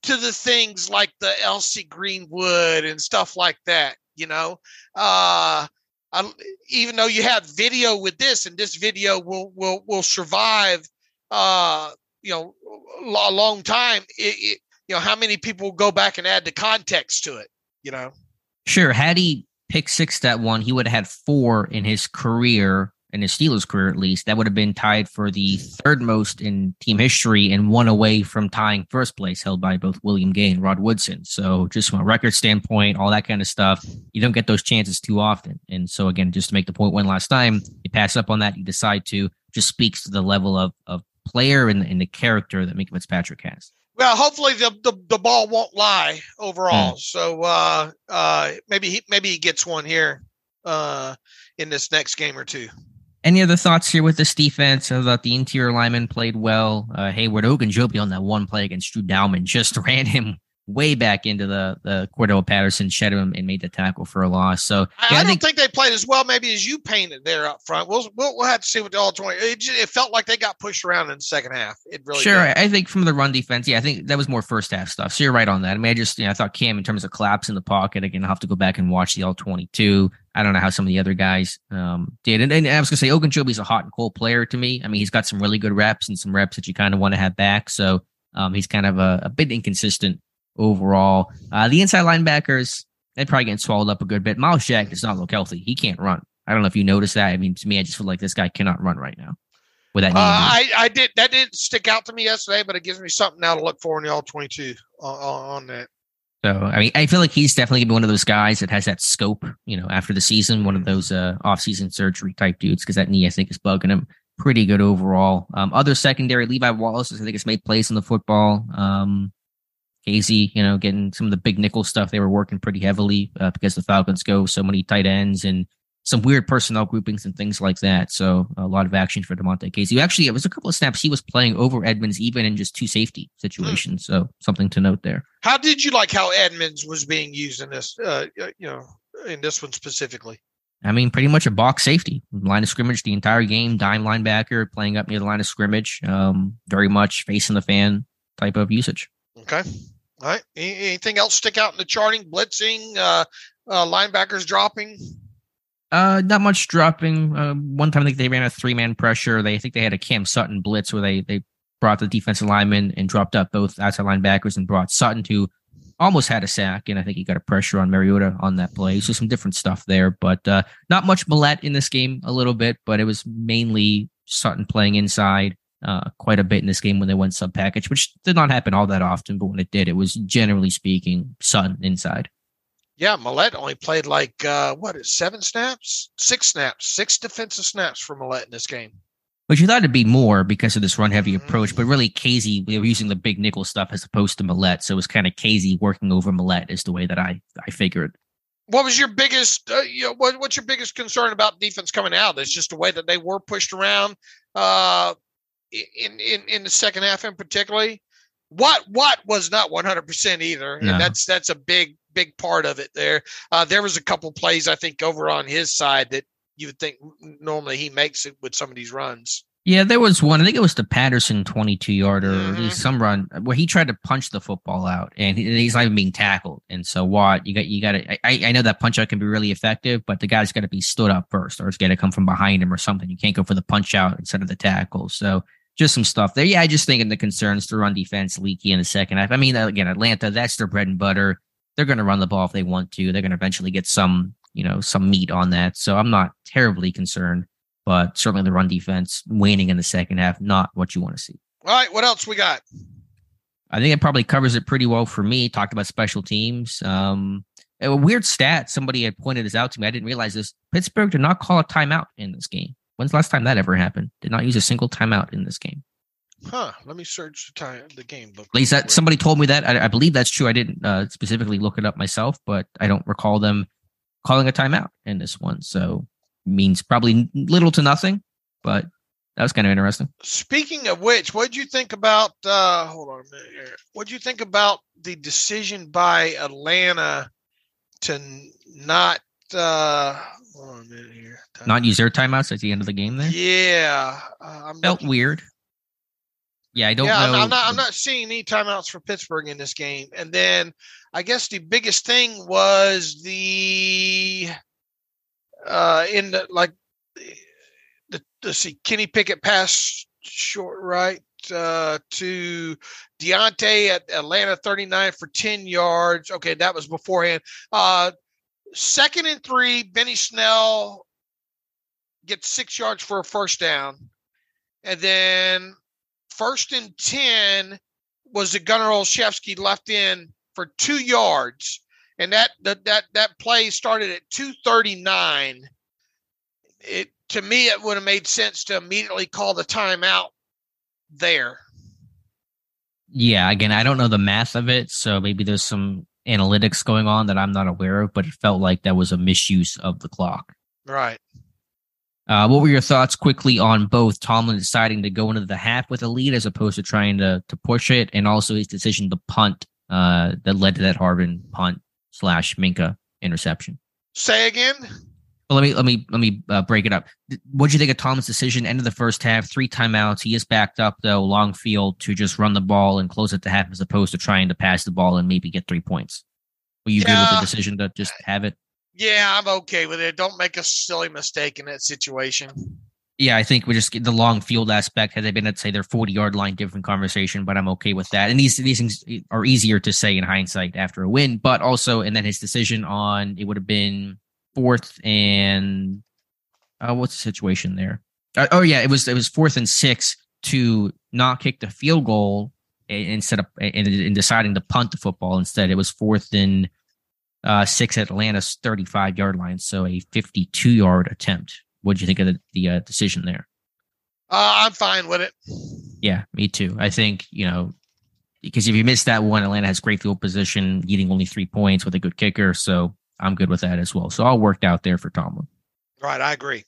to the things like the Elsie Greenwood and stuff like that, you know, uh, I, even though you have video with this and this video will, will, will survive, uh, you know, a long time, it, it, you know, how many people go back and add the context to it, you know? Sure. Had he picked six that one, he would have had four in his career, in his Steelers career at least. That would have been tied for the third most in team history and one away from tying first place, held by both William Gay and Rod Woodson. So just from a record standpoint, all that kind of stuff, you don't get those chances too often. And so, again, just to make the point one last time, you pass up on that, you decide to, just speaks to the level of, of player and in, in the character that Minkah Fitzpatrick has. Well, hopefully the, the, the ball won't lie overall. Mm. So uh, uh, maybe he, maybe he gets one here uh, in this next game or two. Any other thoughts here with this defense? I thought the interior linemen played well. Uh, Heyward Ogunjobi on that one play against Drew Dauman just ran him way back into the, the Cordarrelle Patterson, shed him, and made the tackle for a loss. So yeah, I, I don't think, think they played as well maybe as you painted there up front. We'll we'll, we'll have to see what the all twenty. It, just, it felt like they got pushed around in the second half. It really sure. Did. I think from the run defense, yeah, I think that was more first half stuff. So you're right on that. I mean, I just you know, I thought Cam in terms of collapse in the pocket. Again, I'll have to go back and watch the all twenty-two. I don't know how some of the other guys um, did. And, and I was going to say, Ogunjobi's a hot and cold player to me. I mean, he's got some really good reps and some reps that you kind of want to have back. So um, he's kind of a, a bit inconsistent overall. Uh, the inside linebackers, they're probably getting swallowed up a good bit. Miles Jack does not look healthy. He can't run. I don't know if you noticed that. I mean, to me, I just feel like this guy cannot run right now. With that, uh, I, I did. That didn't stick out to me yesterday, but it gives me something now to look for in the all twenty-two on, on that. So, I mean, I feel like he's definitely going to be one of those guys that has that scope, you know, after the season, one of those uh, off-season surgery type dudes, because that knee, I think, is bugging him pretty good overall. Um, other secondary, Levi Wallace, I think, has made plays in the football. Um, Casey, you know, getting some of the big nickel stuff. They were working pretty heavily uh, because the Falcons go so many tight ends and some weird personnel groupings and things like that. So a lot of action for DeMonte Casey. Actually, it was a couple of snaps. He was playing over Edmonds, even in just two safety situations. Hmm. So something to note there. How did you like how Edmonds was being used in this, uh, you know, in this one specifically? I mean, pretty much a box safety line of scrimmage, the entire game, dime linebacker playing up near the line of scrimmage. Um, very much facing the fan type of usage. Okay. All right. Anything else stick out in the charting, blitzing, uh, uh, linebackers dropping? Uh, not much dropping. Uh, one time I think they ran a three-man pressure. They I think they had a Cam Sutton blitz where they they brought the defensive lineman and dropped up both outside linebackers and brought Sutton, who almost had a sack, and I think he got a pressure on Mariota on that play. So some different stuff there, but uh, not much Millett in this game a little bit, but it was mainly Sutton playing inside uh, quite a bit in this game when they went sub-package, which did not happen all that often, but when it did, it was generally speaking Sutton inside. Yeah, Millett only played like, uh, what, seven snaps? Six snaps. Six defensive snaps for Millett in this game. Which you thought it'd be more because of this run-heavy mm-hmm. approach, but really Casey, they were using the big nickel stuff as opposed to Millett, so it was kind of Casey working over Millett is the way that I, I figured. What was your biggest uh, you know, what, what's your biggest concern about defense coming out? It's just the way that they were pushed around uh, in, in, in the second half in particular. Watt, Watt was not one hundred percent either, no. and that's that's a big, big part of it there. Uh, there was a couple plays, I think, over on his side that you would think normally he makes it with some of these runs. Yeah, there was one. I think it was the Patterson twenty-two-yarder, mm-hmm. or at least some run, where he tried to punch the football out, and he, he's not even being tackled. And so, Watt, you got you got to – I I know that punch-out can be really effective, but the guy's got to be stood up first, or it's got to come from behind him or something. You can't go for the punch-out instead of the tackle. So – just some stuff there. Yeah, I just think in the concerns to run defense leaky in the second half. I mean, again, Atlanta, that's their bread and butter. They're going to run the ball if they want to. They're going to eventually get some, you know, some meat on that. So I'm not terribly concerned, but certainly the run defense waning in the second half, not what you want to see. All right, what else we got? I think it probably covers it pretty well for me. Talked about special teams. Um, a weird stat, somebody had pointed this out to me. I didn't realize this. Pittsburgh did not call a timeout in this game. When's the last time that ever happened? Did not use a single timeout in this game. Huh. Let me search the time, the game book. At least that, somebody told me that. I, I believe that's true. I didn't uh, specifically look it up myself, but I don't recall them calling a timeout in this one. So it means probably little to nothing, but that was kind of interesting. Speaking of which, what'd you think about, uh, hold on a minute here. What'd you think about the decision by Atlanta to not, uh, hold on a minute here. Time Not use their timeouts at the end of the game there? Yeah. Uh, I'm Felt looking. weird. Yeah, I don't yeah, know. I'm not, I'm not seeing any timeouts for Pittsburgh in this game. And then I guess the biggest thing was the uh, in the, like, the, the see, Kenny Pickett passed short right uh, to Deontay at Atlanta thirty-nine for ten yards. Okay, that was beforehand. Uh, Second and three, Benny Snell gets six yards for a first down. And then first and ten was the Gunnar Olszewski left in for two yards. And that that that, that play started at two thirty-nine. It to me, it would have made sense to immediately call the timeout there. Yeah, again, I don't know the math of it, so maybe there's some analytics going on that I'm not aware of, but it felt like that was a misuse of the clock. Right. Uh, what were your thoughts quickly on both Tomlin deciding to go into the half with a lead as opposed to trying to to push it, and also his decision to punt uh, that led to that Harvin punt slash Minkah interception? Say again. Well, let me let me let me uh, break it up. What do you think of Tomlin's decision? End of the first half, three timeouts. He is backed up though, long field, to just run the ball and close it to half as opposed to trying to pass the ball and maybe get three points. Were you yeah. good with the decision to just have it? Yeah, I'm okay with it. Don't make a silly mistake in that situation. Yeah, I think we just get the long field aspect. Had they been at, say, their forty-yard line, different conversation, but I'm okay with that. And these these things are easier to say in hindsight after a win, but also, and then his decision on, it would have been fourth and, uh, what's the situation there? Uh, oh, yeah, it was it was fourth and six to not kick the field goal instead of, in, in deciding to punt the football instead. It was fourth and Uh, six at Atlanta's thirty-five-yard line, so a fifty-two-yard attempt. What do you think of the, the uh, decision there? Uh, I'm fine with it. Yeah, me too. I think, you know, because if you miss that one, Atlanta has great field position, eating only three points with a good kicker, so I'm good with that as well. So all worked out there for Tomlin. Right, I agree.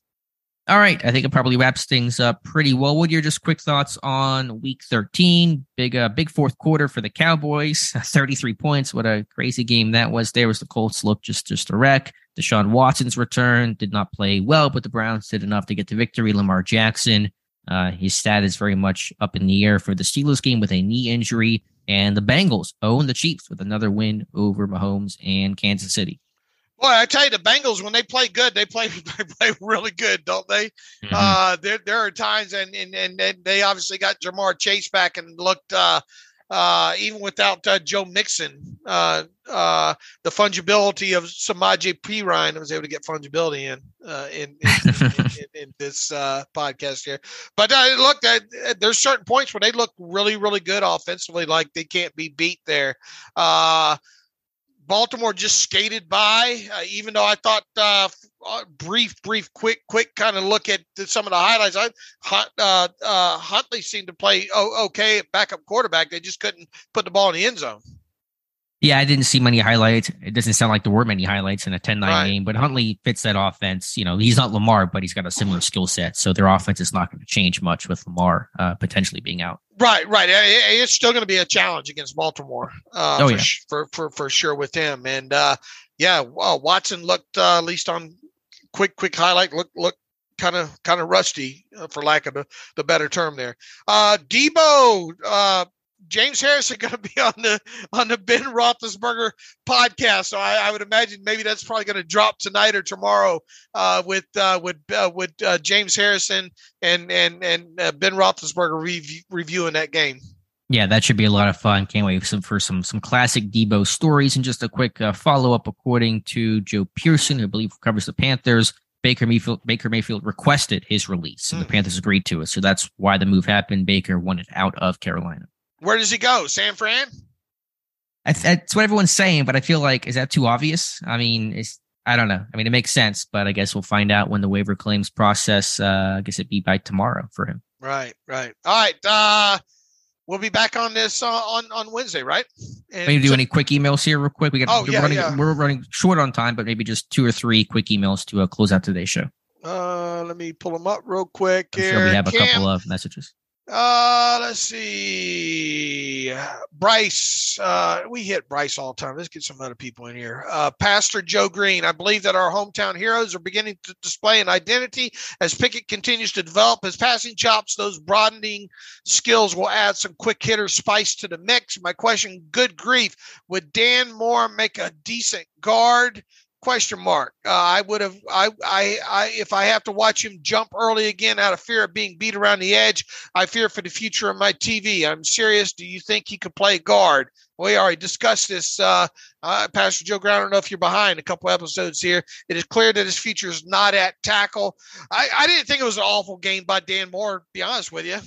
All right, I think it probably wraps things up pretty well. What are your just quick thoughts on Week thirteen? Big, uh, big fourth quarter for the Cowboys. thirty-three points. What a crazy game that was. There was the Colts look just just a wreck. Deshaun Watson's return did not play well, but the Browns did enough to get the victory. Lamar Jackson, uh, his stat is very much up in the air for the Steelers game with a knee injury, and the Bengals own the Chiefs with another win over Mahomes and Kansas City. Boy, I tell you, the Bengals, when they play good, they play they play really good, don't they? Mm-hmm. Uh, there there are times, and, and and they obviously got Jamar Chase back and looked, uh, uh, even without uh, Joe Mixon, uh, uh, the fungibility of Samaje Perine. I was able to get fungibility in uh, in, in, in, in, in this uh, podcast here. But uh, look, uh, there's certain points where they look really, really good offensively, like they can't be beat there. Uh Baltimore just skated by, uh, even though I thought uh, brief, brief, quick, quick kind of look at some of the highlights. I, uh, uh, Huntley seemed to play okay at backup quarterback. They just couldn't put the ball in the end zone. Yeah, I didn't see many highlights. It doesn't sound like there were many highlights in a ten nine right. game, but Huntley fits that offense. You know, he's not Lamar, but he's got a similar skill set. So their offense is not going to change much with Lamar uh, potentially being out. Right, right. It's still going to be a challenge against Baltimore uh, oh, for, yeah. for, for, for sure with him. And, uh, yeah, uh, Watson looked, uh, at least on quick, quick highlight, looked look kind of kind of rusty, uh, for lack of a, the better term there. Uh, Debo, uh, James Harrison going to be on the on the Ben Roethlisberger podcast, so I, I would imagine maybe that's probably going to drop tonight or tomorrow uh, with uh, with uh, with uh, James Harrison and and and uh, Ben Roethlisberger re- reviewing that game. Yeah, that should be a lot of fun. Can't wait for some for some, some classic Debo stories. And just a quick uh, follow up, according to Joe Pearson, who I believe covers the Panthers, Baker Mayfield, Baker Mayfield requested his release, and mm. the Panthers agreed to it. So that's why the move happened. Baker wanted out of Carolina. Where does he go? San Fran? That's what everyone's saying, but I feel like, is that too obvious? I mean, it's, I don't know. I mean, it makes sense, but I guess we'll find out when the waiver claims process, uh, I guess it'd be by tomorrow for him. Right, right. All right. Uh, we'll be back on this uh, on, on Wednesday, right? And maybe do so- any quick emails here real quick. We got, oh, we're, yeah, running, yeah. we're running short on time, but maybe just two or three quick emails to uh, close out today's show. Uh, let me pull them up real quick I'm here. Sure we have Cam- a couple of messages. Uh, let's see. Bryce. Uh, we hit Bryce all the time. Let's get some other people in here. Uh, Pastor Joe Green. I believe that our hometown heroes are beginning to display an identity as Pickett continues to develop his passing chops. Those broadening skills will add some quick hitter spice to the mix. My question, good grief, would Dan Moore make a decent guard? Question mark. Uh, I would have, I, I, I, if I have to watch him jump early again out of fear of being beat around the edge, I fear for the future of my T V. I'm serious. Do you think he could play guard? We already discussed this, uh, uh, Pastor Joe Ground. I don't know if you're behind a couple episodes here. It is clear that his future is not at tackle. I, I didn't think it was an awful game by Dan Moore, to be honest with you.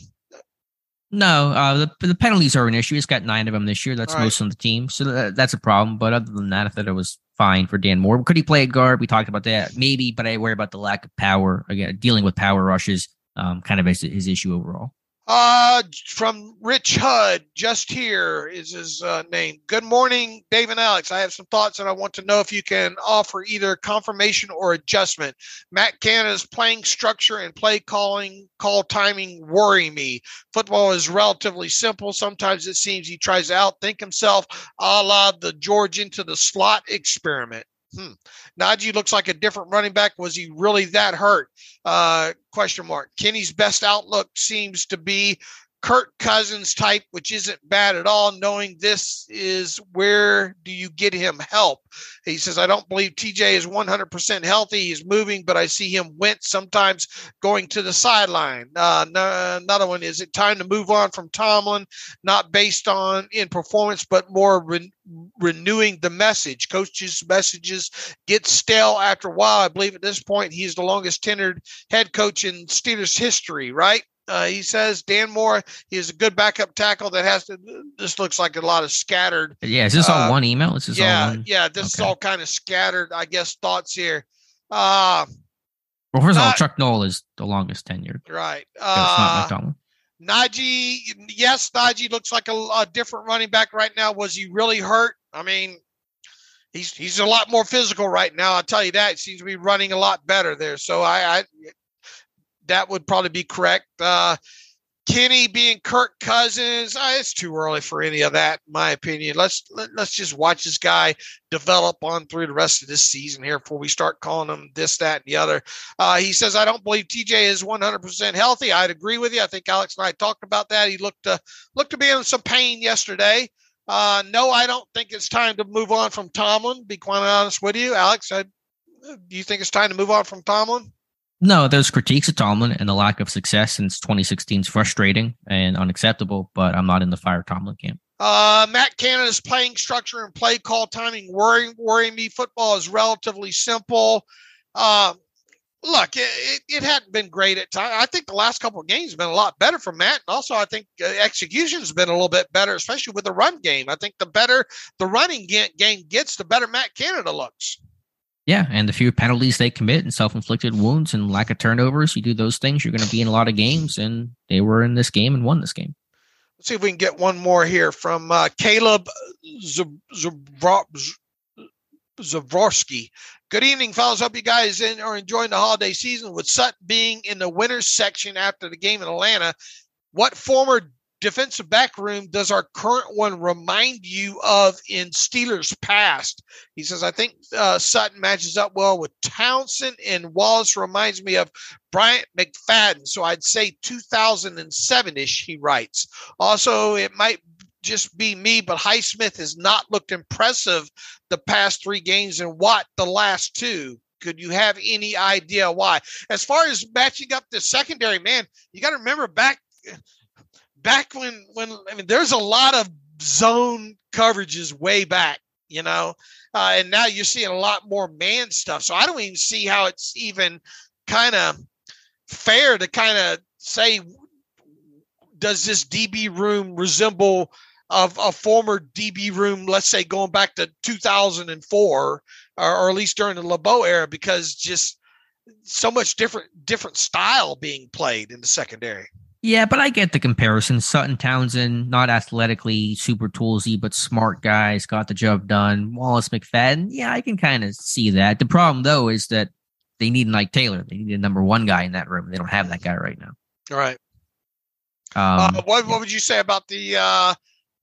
No, uh, the, the penalties are an issue. He's got nine of them this year. That's right. Most on the team. So that, that's a problem. But other than that, I thought it was fine for Dan Moore. Could he play at guard? We talked about that. Maybe, but I worry about the lack of power. Again, dealing with power rushes, um, kind of his, his issue overall. Uh, from Rich Hud, just here is his uh, name. Good morning, Dave and Alex. I have some thoughts, and I want to know if you can offer either confirmation or adjustment. Matt Canada's playing structure and play calling, call timing worry me. Football is relatively simple. Sometimes it seems he tries to outthink himself, a la the George into the slot experiment. Hmm. Najee looks like a different running back. Was he really that hurt? Uh, question mark. Kenny's best outlook seems to be Kirk Cousins type, which isn't bad at all. Knowing this is where do you get him help? He says, I don't believe T J is one hundred percent healthy. He's moving, but I see him wince sometimes going to the sideline. Uh, no, another one, is it time to move on from Tomlin? Not based on in performance, but more re- renewing the message. Coaches' messages get stale after a while. I believe at this point, he's the longest tenured head coach in Steelers history, right? Uh, he says Dan Moore is a good backup tackle that has to. This looks like a lot of scattered. Yeah, is this uh, all one email? Is this yeah, all one? yeah. This okay. is all kind of scattered, I guess, thoughts here. Uh, well, first not, of all, Chuck Noll is the longest tenured, right? Uh, so it's not like Najee, yes, Najee looks like a, a different running back right now. Was he really hurt? I mean, he's he's a lot more physical right now. I'll tell you that. He seems to be running a lot better there. So I. I That would probably be correct. Uh, Kenny being Kirk Cousins, uh, it's too early for any of that, in my opinion. Let's let, let's just watch this guy develop on through the rest of this season here before we start calling him this, that, and the other. Uh, he says, I don't believe T J is one hundred percent healthy. I'd agree with you. I think Alex and I talked about that. He looked uh, looked to be in some pain yesterday. Uh, no, I don't think it's time to move on from Tomlin, be quite honest with you. Alex, I, do you think it's time to move on from Tomlin? No, those critiques of Tomlin and the lack of success since twenty sixteen is frustrating and unacceptable, but I'm not in the fire Tomlin camp. Uh, Matt Canada's playing structure and play call timing worrying, worrying me. Football is relatively simple. Uh, look, it, it, it hadn't been great at times. I think the last couple of games have been a lot better for Matt. And also, I think uh, execution has been a little bit better, especially with the run game. I think the better the running game gets, the better Matt Canada looks. Yeah, and the fewer penalties they commit and self-inflicted wounds and lack of turnovers, you do those things, you're going to be in a lot of games, and they were in this game and won this game. Let's see if we can get one more here from uh, Caleb Zavrosky. Good evening, fellas. Hope you guys in, are enjoying the holiday season. With Sutton being in the winner's section after the game in Atlanta, what former defensive back room does our current one remind you of in Steelers past? He says, I think uh, Sutton matches up well with Townsend, and Wallace reminds me of Bryant McFadden. So I'd say two thousand seven-ish, he writes. Also, it might just be me, but Highsmith has not looked impressive the past three games and Watt the last two. Could you have any idea why? As far as matching up the secondary, man, you got to remember back – Back when, when I mean, there's a lot of zone coverages way back, you know, uh, and now you're seeing a lot more man stuff. So I don't even see how it's even kind of fair to kind of say, does this D B room resemble of a former D B room, let's say going back to two thousand four, or, or at least during the LeBeau era, because just so much different, different style being played in the secondary. Yeah, but I get the comparison. Sutton, Townsend, not athletically super toolsy, but smart guys, got the job done. Wallace, McFadden, yeah, I can kind of see that. The problem, though, is that they need Mike Taylor. They need a number one guy in that room. They don't have that guy right now. All right. Um, uh, what, what would you say about the uh,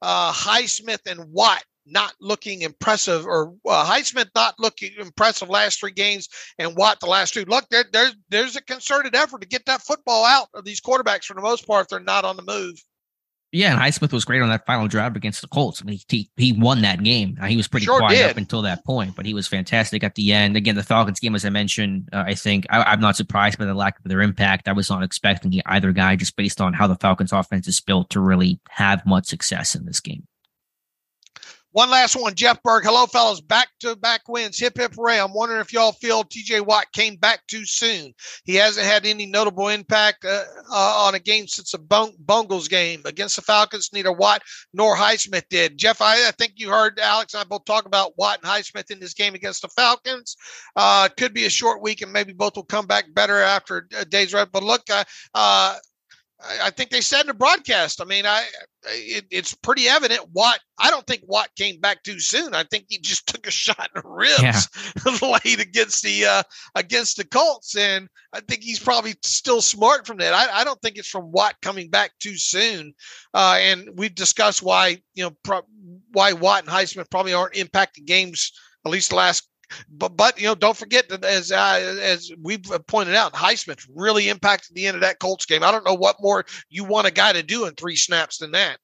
uh, Highsmith and Watt not looking impressive, or uh, Highsmith not looking impressive last three games and Watt the last two? Look, there, there's, there's a concerted effort to get that football out of these quarterbacks for the most part if they're not on the move. Yeah, and Highsmith was great on that final drive against the Colts. I mean, he, he won that game. He was pretty sure quiet did. Up until that point, but he was fantastic at the end. Again, the Falcons game, as I mentioned, uh, I think I, I'm not surprised by the lack of their impact. I was not expecting either guy just based on how the Falcons offense is built to really have much success in this game. One last one, Jeff Berg. Hello, fellas. Back-to-back wins. Hip, hip, hooray. I'm wondering if y'all feel T J. Watt came back too soon. He hasn't had any notable impact uh, uh, on a game since the Bung- Bungles game against the Falcons. Neither Watt nor Highsmith did. Jeff, I, I think you heard Alex and I both talk about Watt and Highsmith in this game against the Falcons. Uh, could be a short week, and maybe both will come back better after a day's rest. But look, uh, uh, I, I think they said in the broadcast. I mean, I it, it's pretty evident. Watt, I don't think Watt came back too soon. I think he just took a shot in the ribs yeah. late against the uh, against the Colts, and I think he's probably still smart from that. I, I don't think it's from Watt coming back too soon. Uh, and we've discussed why you know pro- why Watt and Highsmith probably aren't impacting games at least the last. But, but you know, don't forget that as uh, as we pointed out, Highsmith really impacted the end of that Colts game. I don't know what more you want a guy to do in three snaps than that.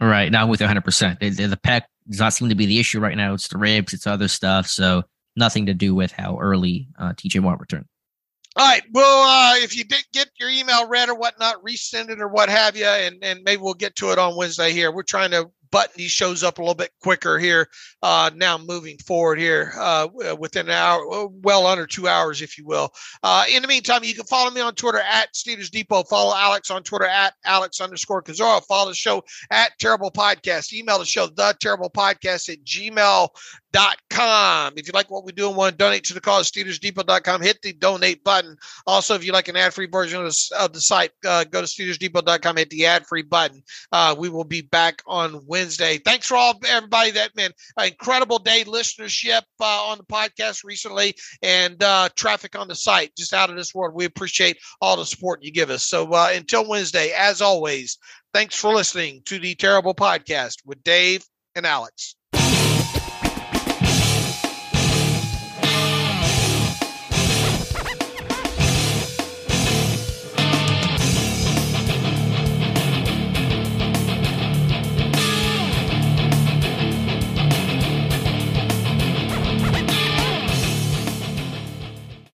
Right. Now with one hundred percent. The, the pec does not seem to be the issue right now. It's the ribs. It's other stuff. So nothing to do with how early uh, T J. Watt returned. All right. Well, uh, if you did get your email read or whatnot, resend it or what have you, and, and maybe we'll get to it on Wednesday here. We're trying to button these shows up a little bit quicker here uh, now moving forward here uh, within an hour, well under two hours, if you will. Uh, in the meantime, you can follow me on Twitter at Steelers Depot. Follow Alex on Twitter at Alex underscore Kozora. Follow the show at Terrible Podcast. Email the show, the Terrible Podcast at gmail dot com. If you like what we do and want to donate to the cause, Steelers Depot dot com, hit the donate button. Also, if you like an ad-free version of the, of the site, uh, go to Steelers Depot dot com, hit the ad-free button. Uh, we will be back on Wednesday. Wednesday. Thanks for all everybody that man incredible day listenership uh, on the podcast recently and uh, traffic on the site just out of this world. We appreciate all the support you give us. So uh, until Wednesday, as always, thanks for listening to the Terrible Podcast with Dave and Alex.